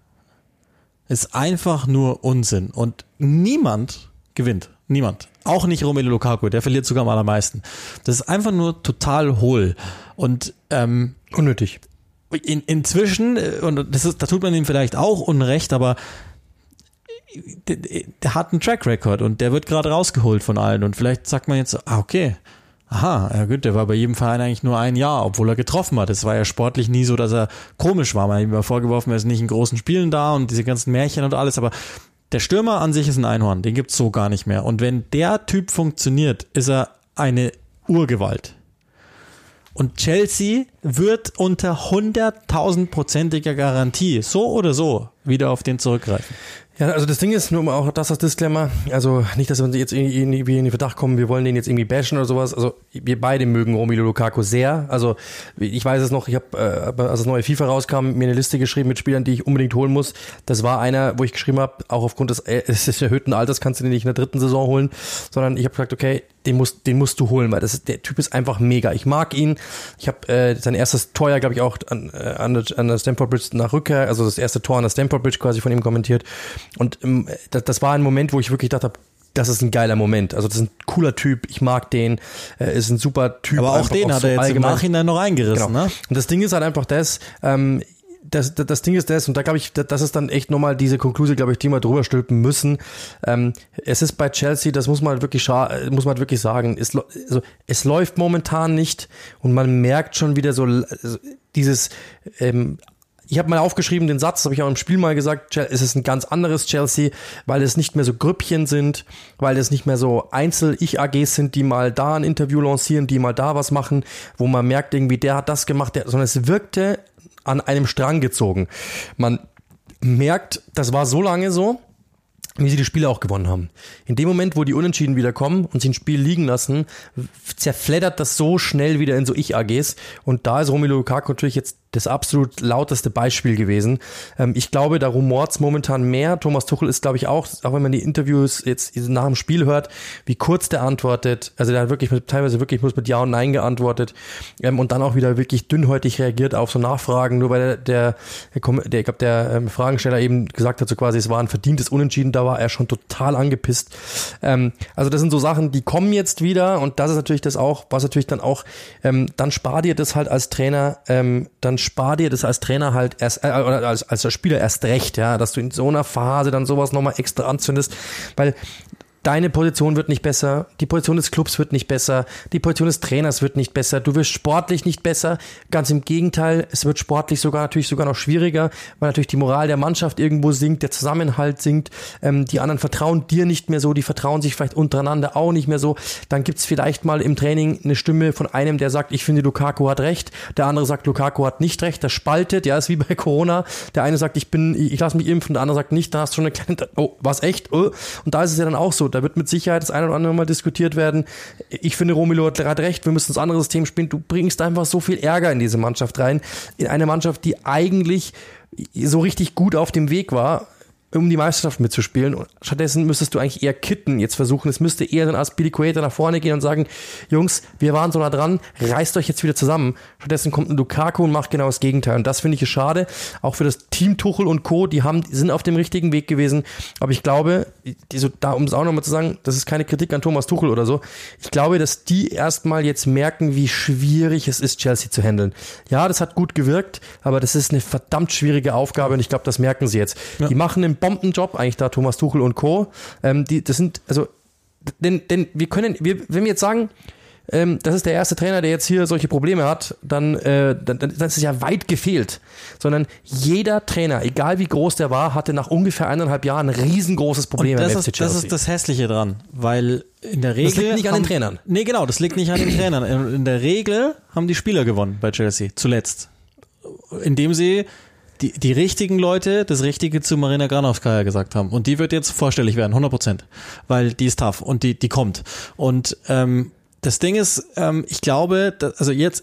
ist einfach nur Unsinn. Und niemand gewinnt. Niemand. Auch nicht Romelu Lukaku, der verliert sogar am allermeisten. Das ist einfach nur total hohl. Und unnötig. Inzwischen, und das ist, da tut man ihm vielleicht auch Unrecht, aber der hat einen Track Record und der wird gerade rausgeholt von allen, und vielleicht sagt man jetzt, okay, aha, ja gut, der war bei jedem Verein eigentlich nur ein Jahr, obwohl er getroffen hat. Es war ja sportlich nie so, dass er komisch war. Man hat ihm immer vorgeworfen, er ist nicht in großen Spielen da und diese ganzen Märchen und alles, aber der Stürmer an sich ist ein Einhorn, den gibt's so gar nicht mehr. Und wenn der Typ funktioniert, ist er eine Urgewalt. Und Chelsea wird unter 100.000-prozentiger Garantie so oder so wieder auf den zurückgreifen. Ja, also das Ding ist, nur mal auch das Disclaimer, also nicht, dass wir jetzt irgendwie in den Verdacht kommen, wir wollen den jetzt irgendwie bashen oder sowas, also wir beide mögen Romelu Lukaku sehr, also ich weiß es noch, ich habe, als das neue FIFA rauskam, mir eine Liste geschrieben mit Spielern, die ich unbedingt holen muss, das war einer, wo ich geschrieben habe, auch aufgrund des erhöhten Alters kannst du den nicht in der 3. Saison holen, sondern ich habe gesagt, okay, den musst du holen, weil der Typ ist einfach mega. Ich mag ihn. Ich habe sein erstes Tor, ja, glaube ich, auch an der Stamford Bridge nach Rückkehr, also das erste Tor an der Stamford Bridge quasi von ihm kommentiert. Und das war ein Moment, wo ich wirklich dachte, das ist ein geiler Moment. Also das ist ein cooler Typ. Ich mag den. Ist ein super Typ. Aber auch den hat er jetzt im Nachhinein noch eingerissen. Genau. Ne? Und das Ding ist halt einfach das Ding ist das, und da glaube ich, das ist dann echt nochmal diese Konklusion, glaube ich, die wir drüber stülpen müssen. Es ist bei Chelsea, das muss man halt wirklich, sagen, es läuft momentan nicht, und man merkt schon wieder so dieses, ich habe mal aufgeschrieben, den Satz, habe ich auch im Spiel mal gesagt, es ist ein ganz anderes Chelsea, weil es nicht mehr so Grüppchen sind, weil es nicht mehr so Einzel-Ich-AGs sind, die mal da ein Interview lancieren, die mal da was machen, wo man merkt irgendwie, der hat das gemacht, sondern es wirkte an einem Strang gezogen. Man merkt, das war so lange so, wie sie die Spiele auch gewonnen haben. In dem Moment, wo die Unentschieden wieder kommen und sie ein Spiel liegen lassen, zerfleddert das so schnell wieder in so Ich-AGs. Und da ist Romelu Lukaku natürlich jetzt das absolut lauteste Beispiel gewesen. Ich glaube, da rumort's momentan mehr. Thomas Tuchel ist, glaube ich, auch wenn man die Interviews jetzt nach dem Spiel hört, wie kurz der antwortet. Also der hat wirklich teilweise mit Ja und Nein geantwortet. Und dann auch wieder wirklich dünnhäutig reagiert auf so Nachfragen, nur weil der Fragensteller eben gesagt hat, so quasi, es war ein verdientes Unentschieden, da war er schon total angepisst. Also das sind so Sachen, die kommen jetzt wieder, und das ist natürlich das auch, was natürlich dann auch, dann spar dir das halt als Trainer, halt erst, oder als Spieler erst recht, ja, dass du in so einer Phase dann sowas nochmal extra anzündest, weil deine Position wird nicht besser, die Position des Clubs wird nicht besser, die Position des Trainers wird nicht besser, du wirst sportlich nicht besser, ganz im Gegenteil, es wird sportlich sogar noch schwieriger, weil natürlich die Moral der Mannschaft irgendwo sinkt, der Zusammenhalt sinkt, die anderen vertrauen dir nicht mehr so, die vertrauen sich vielleicht untereinander auch nicht mehr so, dann gibt's vielleicht mal im Training eine Stimme von einem, der sagt, ich finde, Lukaku hat recht, der andere sagt, Lukaku hat nicht recht, das spaltet, ja, ist wie bei Corona, der eine sagt, ich lasse mich impfen, der andere sagt nicht, dann hast du schon eine kleine, oh, was, echt? Oh. Und da ist es ja dann auch so, da wird mit Sicherheit das eine oder andere mal diskutiert werden. Ich finde, Romelu hat gerade recht, wir müssen ins andere System spielen. Du bringst einfach so viel Ärger in diese Mannschaft rein. In eine Mannschaft, die eigentlich so richtig gut auf dem Weg war, um die Meisterschaft mitzuspielen. Und stattdessen müsstest du eigentlich eher kitten jetzt versuchen. Es müsste eher dann Aspilicueta nach vorne gehen und sagen, Jungs, wir waren so nah dran, reißt euch jetzt wieder zusammen. Stattdessen kommt ein Lukaku und macht genau das Gegenteil. Und das finde ich schade. Auch für das Team Tuchel und Co., die sind auf dem richtigen Weg gewesen. Aber ich glaube, um es auch nochmal zu sagen, das ist keine Kritik an Thomas Tuchel oder so. Ich glaube, dass die erstmal jetzt merken, wie schwierig es ist, Chelsea zu handeln. Ja, das hat gut gewirkt, aber das ist eine verdammt schwierige Aufgabe, und ich glaube, das merken sie jetzt. Ja. Die machen einen Bombenjob eigentlich da, Thomas Tuchel und Co. Wenn wir jetzt sagen, das ist der erste Trainer, der jetzt hier solche Probleme hat, dann ist es ja weit gefehlt. Sondern jeder Trainer, egal wie groß der war, hatte nach ungefähr 1,5 Jahren ein riesengroßes Problem beim FC Chelsea. Das ist das Hässliche dran, weil in der Regel... Das liegt nicht an den Trainern. Nee, genau, das liegt nicht an den Trainern. In der Regel haben die Spieler gewonnen bei Chelsea, zuletzt. Indem sie die richtigen Leute das Richtige zu Marina Granovskaya gesagt haben. Und die wird jetzt vorstellig werden, 100%. Weil die ist tough und die kommt. Und das Ding ist, ich glaube,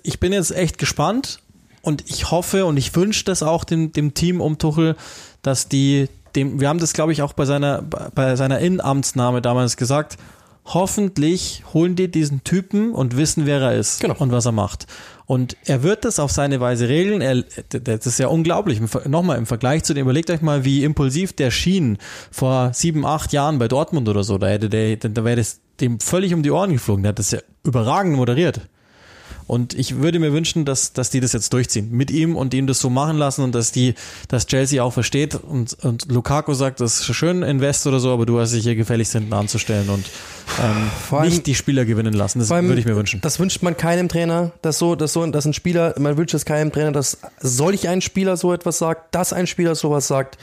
ich bin jetzt echt gespannt und ich hoffe und ich wünsche das auch dem Team um Tuchel, dass wir haben das, glaube ich, auch bei seiner Innenamtsnahme damals gesagt, hoffentlich holen die diesen Typen und wissen, wer er ist und was er macht. Und er wird das auf seine Weise regeln. Das ist ja unglaublich. Nochmal im Vergleich zu dem, überlegt euch mal, wie impulsiv der schien vor 7, 8 Jahren bei Dortmund oder so. Da wäre das dem völlig um die Ohren geflogen. Der hat das ja überragend moderiert. Und ich würde mir wünschen, dass die das jetzt durchziehen mit ihm und ihm das so machen lassen und dass Chelsea auch versteht und Lukaku sagt, das ist schön Invest oder so, aber du hast dich hier gefälligst hinten anzustellen und nicht die Spieler gewinnen lassen. Das würde ich mir wünschen. Das wünscht man keinem Trainer, dass ein Spieler, man wünscht es keinem Trainer, dass solch ein Spieler so etwas sagt, dass ein Spieler sowas sagt,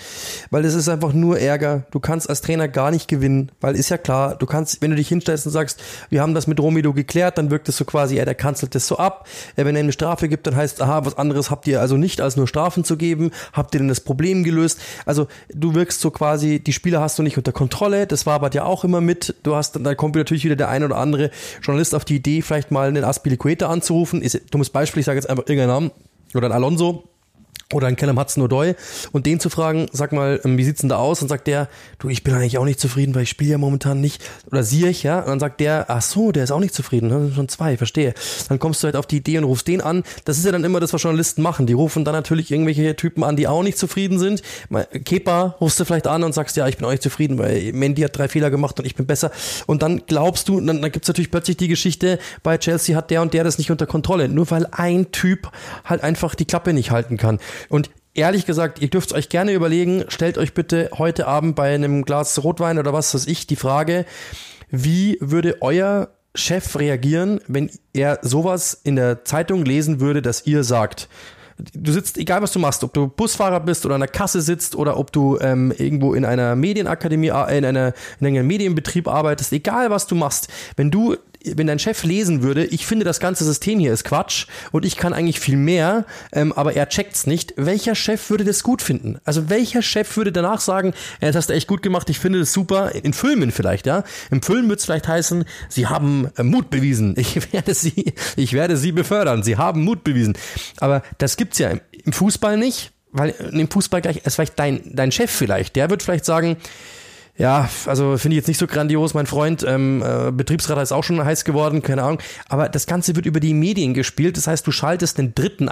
weil es ist einfach nur Ärger. Du kannst als Trainer gar nicht gewinnen, weil ist ja klar, du kannst, wenn du dich hinstellst und sagst, wir haben das mit Romelu geklärt, dann wirkt es so quasi, der kanzelt das so ab. Wenn er eine Strafe gibt, dann heißt, was anderes habt ihr also nicht, als nur Strafen zu geben. Habt ihr denn das Problem gelöst? Also du wirkst so quasi, die Spieler hast du nicht unter Kontrolle, das wabert ja auch immer mit. Da kommt natürlich wieder der ein oder andere Journalist auf die Idee, vielleicht mal einen Aspilicueta anzurufen. Ist ein dummes Beispiel, ich sage jetzt einfach irgendeinen Namen. Oder einen Alonso. Oder einen Callum Hudson-Odoi. Und den zu fragen, sag mal, wie sieht's denn da aus? Und sagt der, du, ich bin eigentlich auch nicht zufrieden, weil ich spiele ja momentan nicht. Oder Ziyech, ja. Und dann sagt der, ach so, der ist auch nicht zufrieden. Das sind schon 2, verstehe. Dann kommst du halt auf die Idee und rufst den an. Das ist ja dann immer das, was Journalisten machen. Die rufen dann natürlich irgendwelche Typen an, die auch nicht zufrieden sind. Kepa rufst du vielleicht an und sagst, ja, ich bin auch nicht zufrieden, weil Mendy hat 3 Fehler gemacht und ich bin besser. Und dann glaubst du, dann gibt's natürlich plötzlich die Geschichte, bei Chelsea hat der und der das nicht unter Kontrolle. Nur weil ein Typ halt einfach die Klappe nicht halten kann. Und ehrlich gesagt, ihr dürft es euch gerne überlegen, stellt euch bitte heute Abend bei einem Glas Rotwein oder was weiß ich die Frage, wie würde euer Chef reagieren, wenn er sowas in der Zeitung lesen würde, dass ihr sagt, du sitzt, egal was du machst, ob du Busfahrer bist oder an der Kasse sitzt oder ob du irgendwo in einer Medienakademie, in einem Medienbetrieb arbeitest, egal was du machst, wenn dein Chef lesen würde, ich finde das ganze System hier ist Quatsch und ich kann eigentlich viel mehr, aber er checkt's nicht. Welcher Chef würde das gut finden? Also welcher Chef würde danach sagen, das hast du echt gut gemacht, ich finde das super. In Filmen vielleicht, ja. Im Film wird's vielleicht heißen, sie haben Mut bewiesen. Ich werde sie befördern. Sie haben Mut bewiesen. Aber das gibt's ja im Fußball nicht, weil im Fußball gleich, ist vielleicht dein Chef vielleicht, der wird vielleicht sagen, ja, also finde ich jetzt nicht so grandios, mein Freund, Betriebsrat ist auch schon heiß geworden, keine Ahnung, aber das Ganze wird über die Medien gespielt, das heißt, du schaltest einen Dritten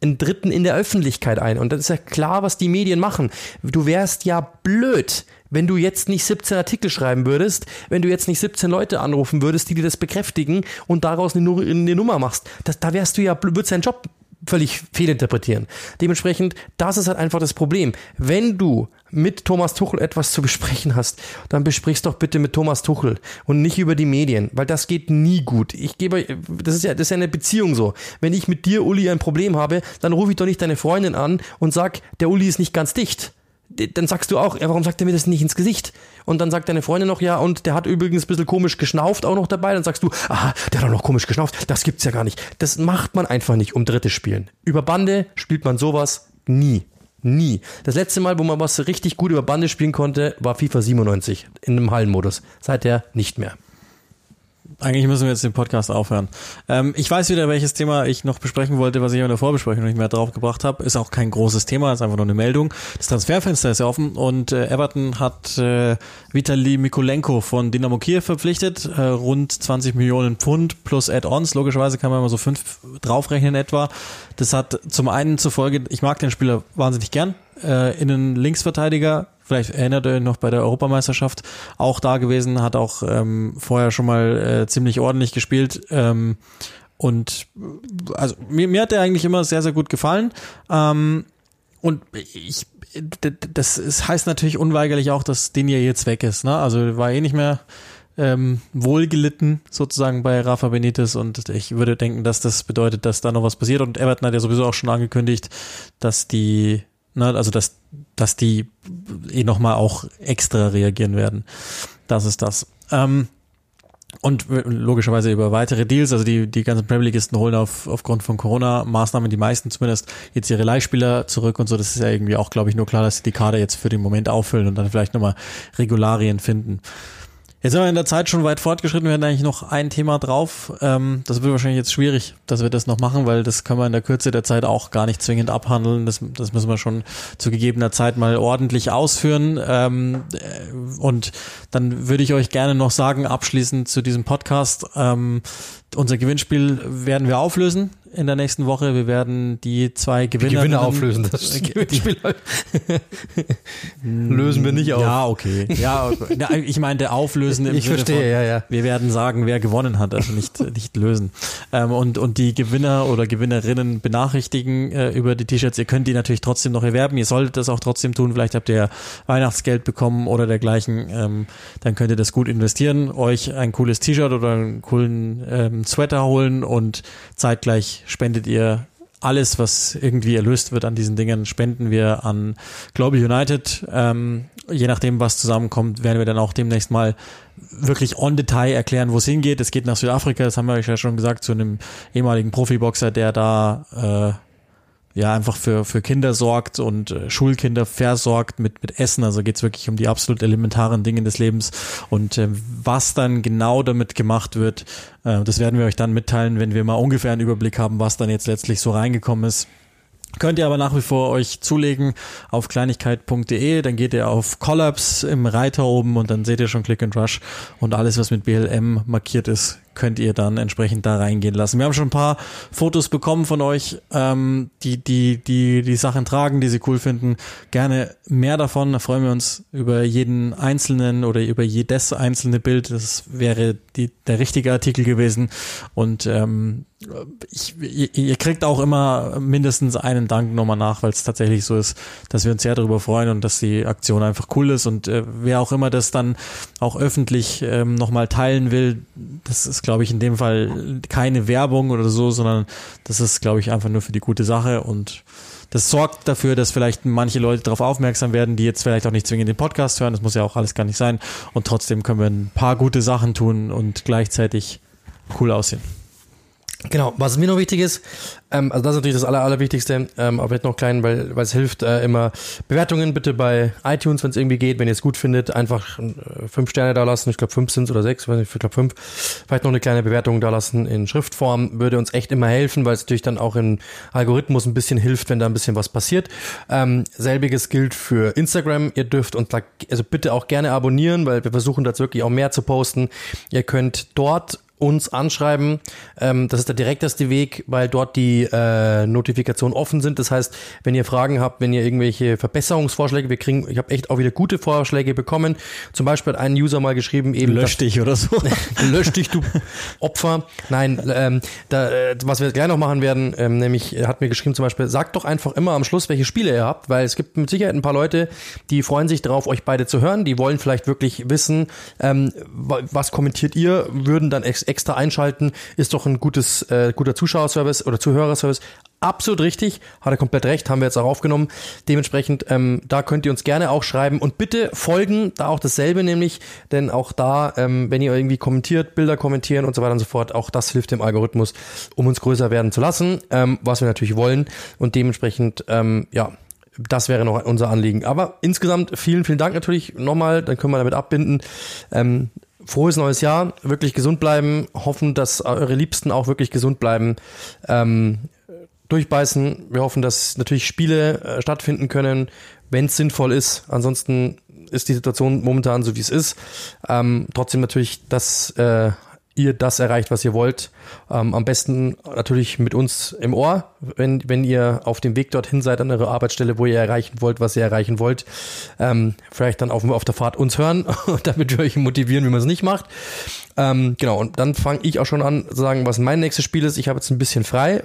in der Öffentlichkeit ein und dann ist ja klar, was die Medien machen. Du wärst ja blöd, wenn du jetzt nicht 17 Artikel schreiben würdest, wenn du jetzt nicht 17 Leute anrufen würdest, die dir das bekräftigen und daraus eine Nummer machst, da wärst du ja blöd, würdest deinen Job völlig fehlinterpretieren. Dementsprechend, das ist halt einfach das Problem. Wenn du mit Thomas Tuchel etwas zu besprechen hast, dann besprich's doch bitte mit Thomas Tuchel und nicht über die Medien, weil das geht nie gut. Das ist ja eine Beziehung so. Wenn ich mit dir, Uli, ein Problem habe, dann rufe ich doch nicht deine Freundin an und sag, der Uli ist nicht ganz dicht. Dann sagst du auch, ja, warum sagt er mir das nicht ins Gesicht? Und dann sagt deine Freundin noch, ja, und der hat übrigens ein bisschen komisch geschnauft auch noch dabei. Dann sagst du, der hat auch noch komisch geschnauft, das gibt's ja gar nicht. Das macht man einfach nicht, um Dritte spielen. Über Bande spielt man sowas nie. Nie. Das letzte Mal, wo man was richtig gut über Bande spielen konnte, war FIFA 97 in einem Hallenmodus. Seither nicht mehr. Eigentlich müssen wir jetzt den Podcast aufhören. Ich weiß wieder, welches Thema ich noch besprechen wollte, was ich in der Vorbesprechung nicht mehr draufgebracht habe. Ist auch kein großes Thema, ist einfach nur eine Meldung. Das Transferfenster ist ja offen und Everton hat Vitali Mikulenko von Dynamo Kiew verpflichtet. Rund 20 Millionen Pfund plus Add-ons. Logischerweise kann man immer so 5 draufrechnen etwa. Das hat zum einen zur Folge, ich mag den Spieler wahnsinnig gern, Innen-Linksverteidiger. Vielleicht erinnert ihr euch noch bei der Europameisterschaft auch da gewesen, hat auch vorher schon mal ziemlich ordentlich gespielt und also mir hat er eigentlich immer sehr, sehr gut gefallen und das heißt natürlich unweigerlich auch, dass den ja jetzt weg ist, ne? Also war nicht mehr wohlgelitten sozusagen bei Rafa Benitez, und ich würde denken, dass das bedeutet, dass da noch was passiert. Und Everton hat ja sowieso auch schon angekündigt, dass die, ne, also dass die nochmal auch extra reagieren werden. Das ist das. Und logischerweise über weitere Deals, also die ganzen Premier Leagueisten holen aufgrund von Corona-Maßnahmen, die meisten zumindest, jetzt ihre Leihspieler zurück und so. Das ist ja irgendwie auch, glaube ich, nur klar, dass sie die Kader jetzt für den Moment auffüllen und dann vielleicht nochmal Regularien finden. Jetzt sind wir in der Zeit schon weit fortgeschritten, wir hatten eigentlich noch ein Thema drauf. Das wird wahrscheinlich jetzt schwierig, dass wir das noch machen, weil das können wir in der Kürze der Zeit auch gar nicht zwingend abhandeln. Das müssen wir schon zu gegebener Zeit mal ordentlich ausführen. Und dann würde ich euch gerne noch sagen, abschließend zu diesem Podcast, unser Gewinnspiel werden wir auflösen in der nächsten Woche. Wir werden die zwei Gewinner auflösen. Das Gewinnspiel lösen wir nicht auf. Ja, okay. Ja, ich meinte auflösen im Sinne verstehe, von, ja. Wir werden sagen, wer gewonnen hat, also nicht lösen. Und die Gewinner oder Gewinnerinnen benachrichtigen über die T-Shirts. Ihr könnt die natürlich trotzdem noch erwerben. Ihr solltet das auch trotzdem tun. Vielleicht habt ihr Weihnachtsgeld bekommen oder dergleichen. Dann könnt ihr das gut investieren. Euch ein cooles T-Shirt oder einen coolen Sweater holen, und zeitgleich spendet ihr alles, was irgendwie erlöst wird an diesen Dingen, spenden wir an Global United. Je nachdem, was zusammenkommt, werden wir dann auch demnächst mal wirklich on Detail erklären, wo es hingeht. Es geht nach Südafrika, das haben wir euch ja schon gesagt, zu einem ehemaligen Profiboxer, der da einfach für Kinder sorgt und Schulkinder versorgt mit Essen. Also geht's wirklich um die absolut elementaren Dinge des Lebens, und was dann genau damit gemacht wird, das werden wir euch dann mitteilen, wenn wir mal ungefähr einen Überblick haben, was dann jetzt letztlich so reingekommen ist. Könnt ihr aber nach wie vor euch zulegen auf kleinigkeit.de, dann geht ihr auf Collabs im Reiter oben und dann seht ihr schon Click and Rush, und alles, was mit BLM markiert ist, könnt ihr dann entsprechend da reingehen lassen. Wir haben schon ein paar Fotos bekommen von euch, die Sachen tragen, die sie cool finden. Gerne mehr davon, da freuen wir uns über jeden einzelnen oder über jedes einzelne Bild. Das wäre der richtige Artikel gewesen, und ihr kriegt auch immer mindestens einen Dank nochmal nach, weil es tatsächlich so ist, dass wir uns sehr darüber freuen und dass die Aktion einfach cool ist, und wer auch immer das dann auch öffentlich nochmal teilen will, das ist, glaube ich, in dem Fall keine Werbung oder so, sondern das ist, glaube ich, einfach nur für die gute Sache, und das sorgt dafür, dass vielleicht manche Leute darauf aufmerksam werden, die jetzt vielleicht auch nicht zwingend den Podcast hören, das muss ja auch alles gar nicht sein, und trotzdem können wir ein paar gute Sachen tun und gleichzeitig cool aussehen. Genau, was mir noch wichtig ist, also das ist natürlich das Allerwichtigste, aber vielleicht noch klein, weil es hilft, immer Bewertungen bitte bei iTunes, wenn es irgendwie geht, wenn ihr es gut findet, einfach 5 Sterne da lassen, ich glaube 5 sind es oder 6, ich glaube 5, vielleicht noch eine kleine Bewertung da lassen in Schriftform, würde uns echt immer helfen, weil es natürlich dann auch im Algorithmus ein bisschen hilft, wenn da ein bisschen was passiert. Selbiges gilt für Instagram, ihr dürft uns da also bitte auch gerne abonnieren, weil wir versuchen da wirklich auch mehr zu posten. Ihr könnt dort uns anschreiben, das ist der direkteste Weg, weil dort die Notifikationen offen sind, das heißt, wenn ihr Fragen habt, wenn ihr irgendwelche Verbesserungsvorschläge, ich habe echt auch wieder gute Vorschläge bekommen, zum Beispiel hat ein User mal geschrieben, eben lösch dich oder so. Lösch dich, du Opfer. Nein, was wir gleich noch machen werden, nämlich hat mir geschrieben zum Beispiel, sagt doch einfach immer am Schluss, welche Spiele ihr habt, weil es gibt mit Sicherheit ein paar Leute, die freuen sich darauf, euch beide zu hören, die wollen vielleicht wirklich wissen, was kommentiert ihr, würden dann extra einschalten, ist doch ein guter Zuschauerservice oder Zuhörerservice. Absolut richtig, hat er komplett recht, haben wir jetzt auch aufgenommen. Dementsprechend, da könnt ihr uns gerne auch schreiben und bitte folgen, da auch dasselbe nämlich, denn auch da, wenn ihr irgendwie kommentiert, Bilder kommentieren und so weiter und so fort, auch das hilft dem Algorithmus, um uns größer werden zu lassen, was wir natürlich wollen, und dementsprechend, das wäre noch unser Anliegen. Aber insgesamt vielen, vielen Dank natürlich nochmal, dann können wir damit abbinden. Frohes neues Jahr, wirklich gesund bleiben, hoffen, dass eure Liebsten auch wirklich gesund bleiben, durchbeißen. Wir hoffen, dass natürlich Spiele stattfinden können, wenn es sinnvoll ist. Ansonsten ist die Situation momentan so, wie es ist. Trotzdem natürlich, dass ihr das erreicht, was ihr wollt. Am besten natürlich mit uns im Ohr, wenn ihr auf dem Weg dorthin seid, an eurer Arbeitsstelle, wo ihr erreichen wollt, was ihr erreichen wollt. Vielleicht dann auf der Fahrt uns hören, damit wir euch motivieren, wie man es nicht macht. Genau, und dann fange ich auch schon an zu sagen, was mein nächstes Spiel ist. Ich habe jetzt ein bisschen frei.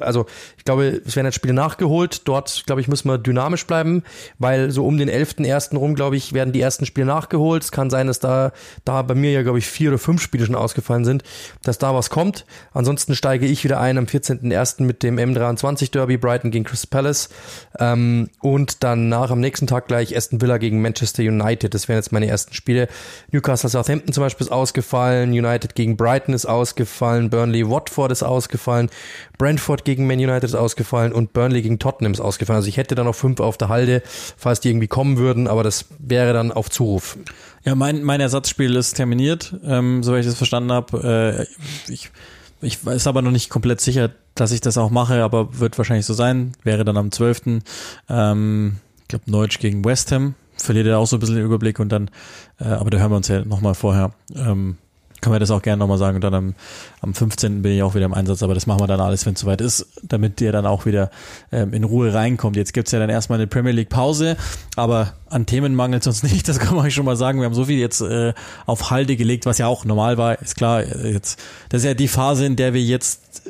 Also ich glaube, es werden jetzt Spiele nachgeholt. Dort, glaube ich, müssen wir dynamisch bleiben, weil so um den 11.01. rum, glaube ich, werden die ersten Spiele nachgeholt. Es kann sein, dass da bei mir ja, glaube ich, 4 oder 5 Spiele schon ausgefallen sind, dass da was kommt. Ansonsten steige ich wieder ein am 14.01. mit dem M23-Derby Brighton gegen Crystal Palace. Und danach am nächsten Tag gleich Aston Villa gegen Manchester United. Das wären jetzt meine ersten Spiele. Newcastle Southampton zum Beispiel ist ausgefallen. United gegen Brighton ist ausgefallen, Burnley Watford ist ausgefallen, Brentford gegen Man United ist ausgefallen und Burnley gegen Tottenham ist ausgefallen. Also ich hätte da noch 5 auf der Halde, falls die irgendwie kommen würden, aber das wäre dann auf Zuruf. Ja, mein Ersatzspiel ist terminiert, soweit ich das verstanden habe. Ich weiß aber noch nicht komplett sicher, dass ich das auch mache, aber wird wahrscheinlich so sein. Wäre dann am 12. Ich glaube Norwich gegen West Ham. Verliert er auch so ein bisschen den Überblick und dann, aber da hören wir uns ja nochmal vorher. Können wir das auch gerne nochmal sagen. Und dann am 15. bin ich auch wieder im Einsatz, aber das machen wir dann alles, wenn es soweit ist, damit ihr dann auch wieder in Ruhe reinkommt. Jetzt gibt's ja dann erstmal eine Premier League Pause, aber an Themen mangelt es uns nicht, das kann man euch schon mal sagen. Wir haben so viel jetzt auf Halde gelegt, was ja auch normal war, ist klar. Jetzt, das ist ja die Phase, in der wir jetzt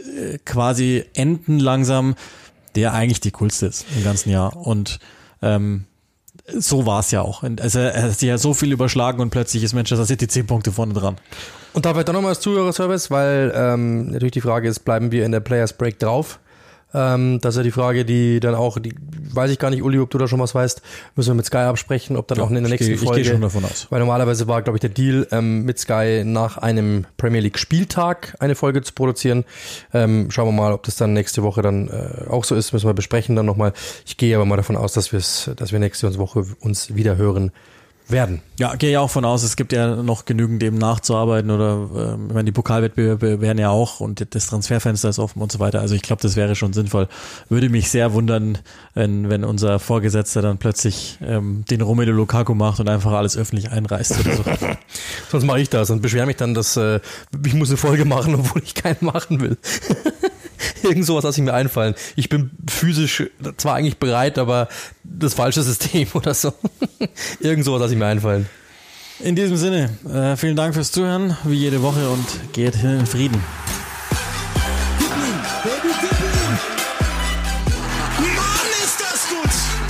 quasi enden langsam, der eigentlich die coolste ist im ganzen Jahr. Und so war es ja auch. Also, er hat sich ja so viel überschlagen und plötzlich ist Manchester City 10 Punkte vorne dran. Und da wird dann nochmal das Zuhörerservice, weil natürlich die Frage ist, bleiben wir in der Players Break drauf? Das ist ja die Frage, die dann auch, die weiß ich gar nicht, Uli, ob du da schon was weißt, müssen wir mit Sky absprechen, ob dann ja, auch in der nächsten Folge. Ich gehe schon davon aus. Weil normalerweise war, glaube ich, der Deal mit Sky nach einem Premier League Spieltag eine Folge zu produzieren. Schauen wir mal, ob das dann nächste Woche dann auch so ist, müssen wir besprechen dann nochmal. Ich gehe aber mal davon aus, dass wir nächste Woche uns wieder hören werden. Ja, gehe ja auch von aus, es gibt ja noch genügend eben nachzuarbeiten oder ich meine, die Pokalwettbewerbe werden ja auch und das Transferfenster ist offen und so weiter. Also ich glaube, das wäre schon sinnvoll. Würde mich sehr wundern, wenn unser Vorgesetzter dann plötzlich den Romelu Lukaku macht und einfach alles öffentlich einreißt oder so. Sonst mache ich das und beschwere mich dann, dass ich muss eine Folge machen, obwohl ich keinen machen will. Irgend sowas lasse ich mir einfallen. Ich bin physisch zwar eigentlich bereit, aber das falsche System oder so. Irgend sowas lasse ich mir einfallen. In diesem Sinne, vielen Dank fürs Zuhören, wie jede Woche und geht hin in Frieden. Mann, ist das gut!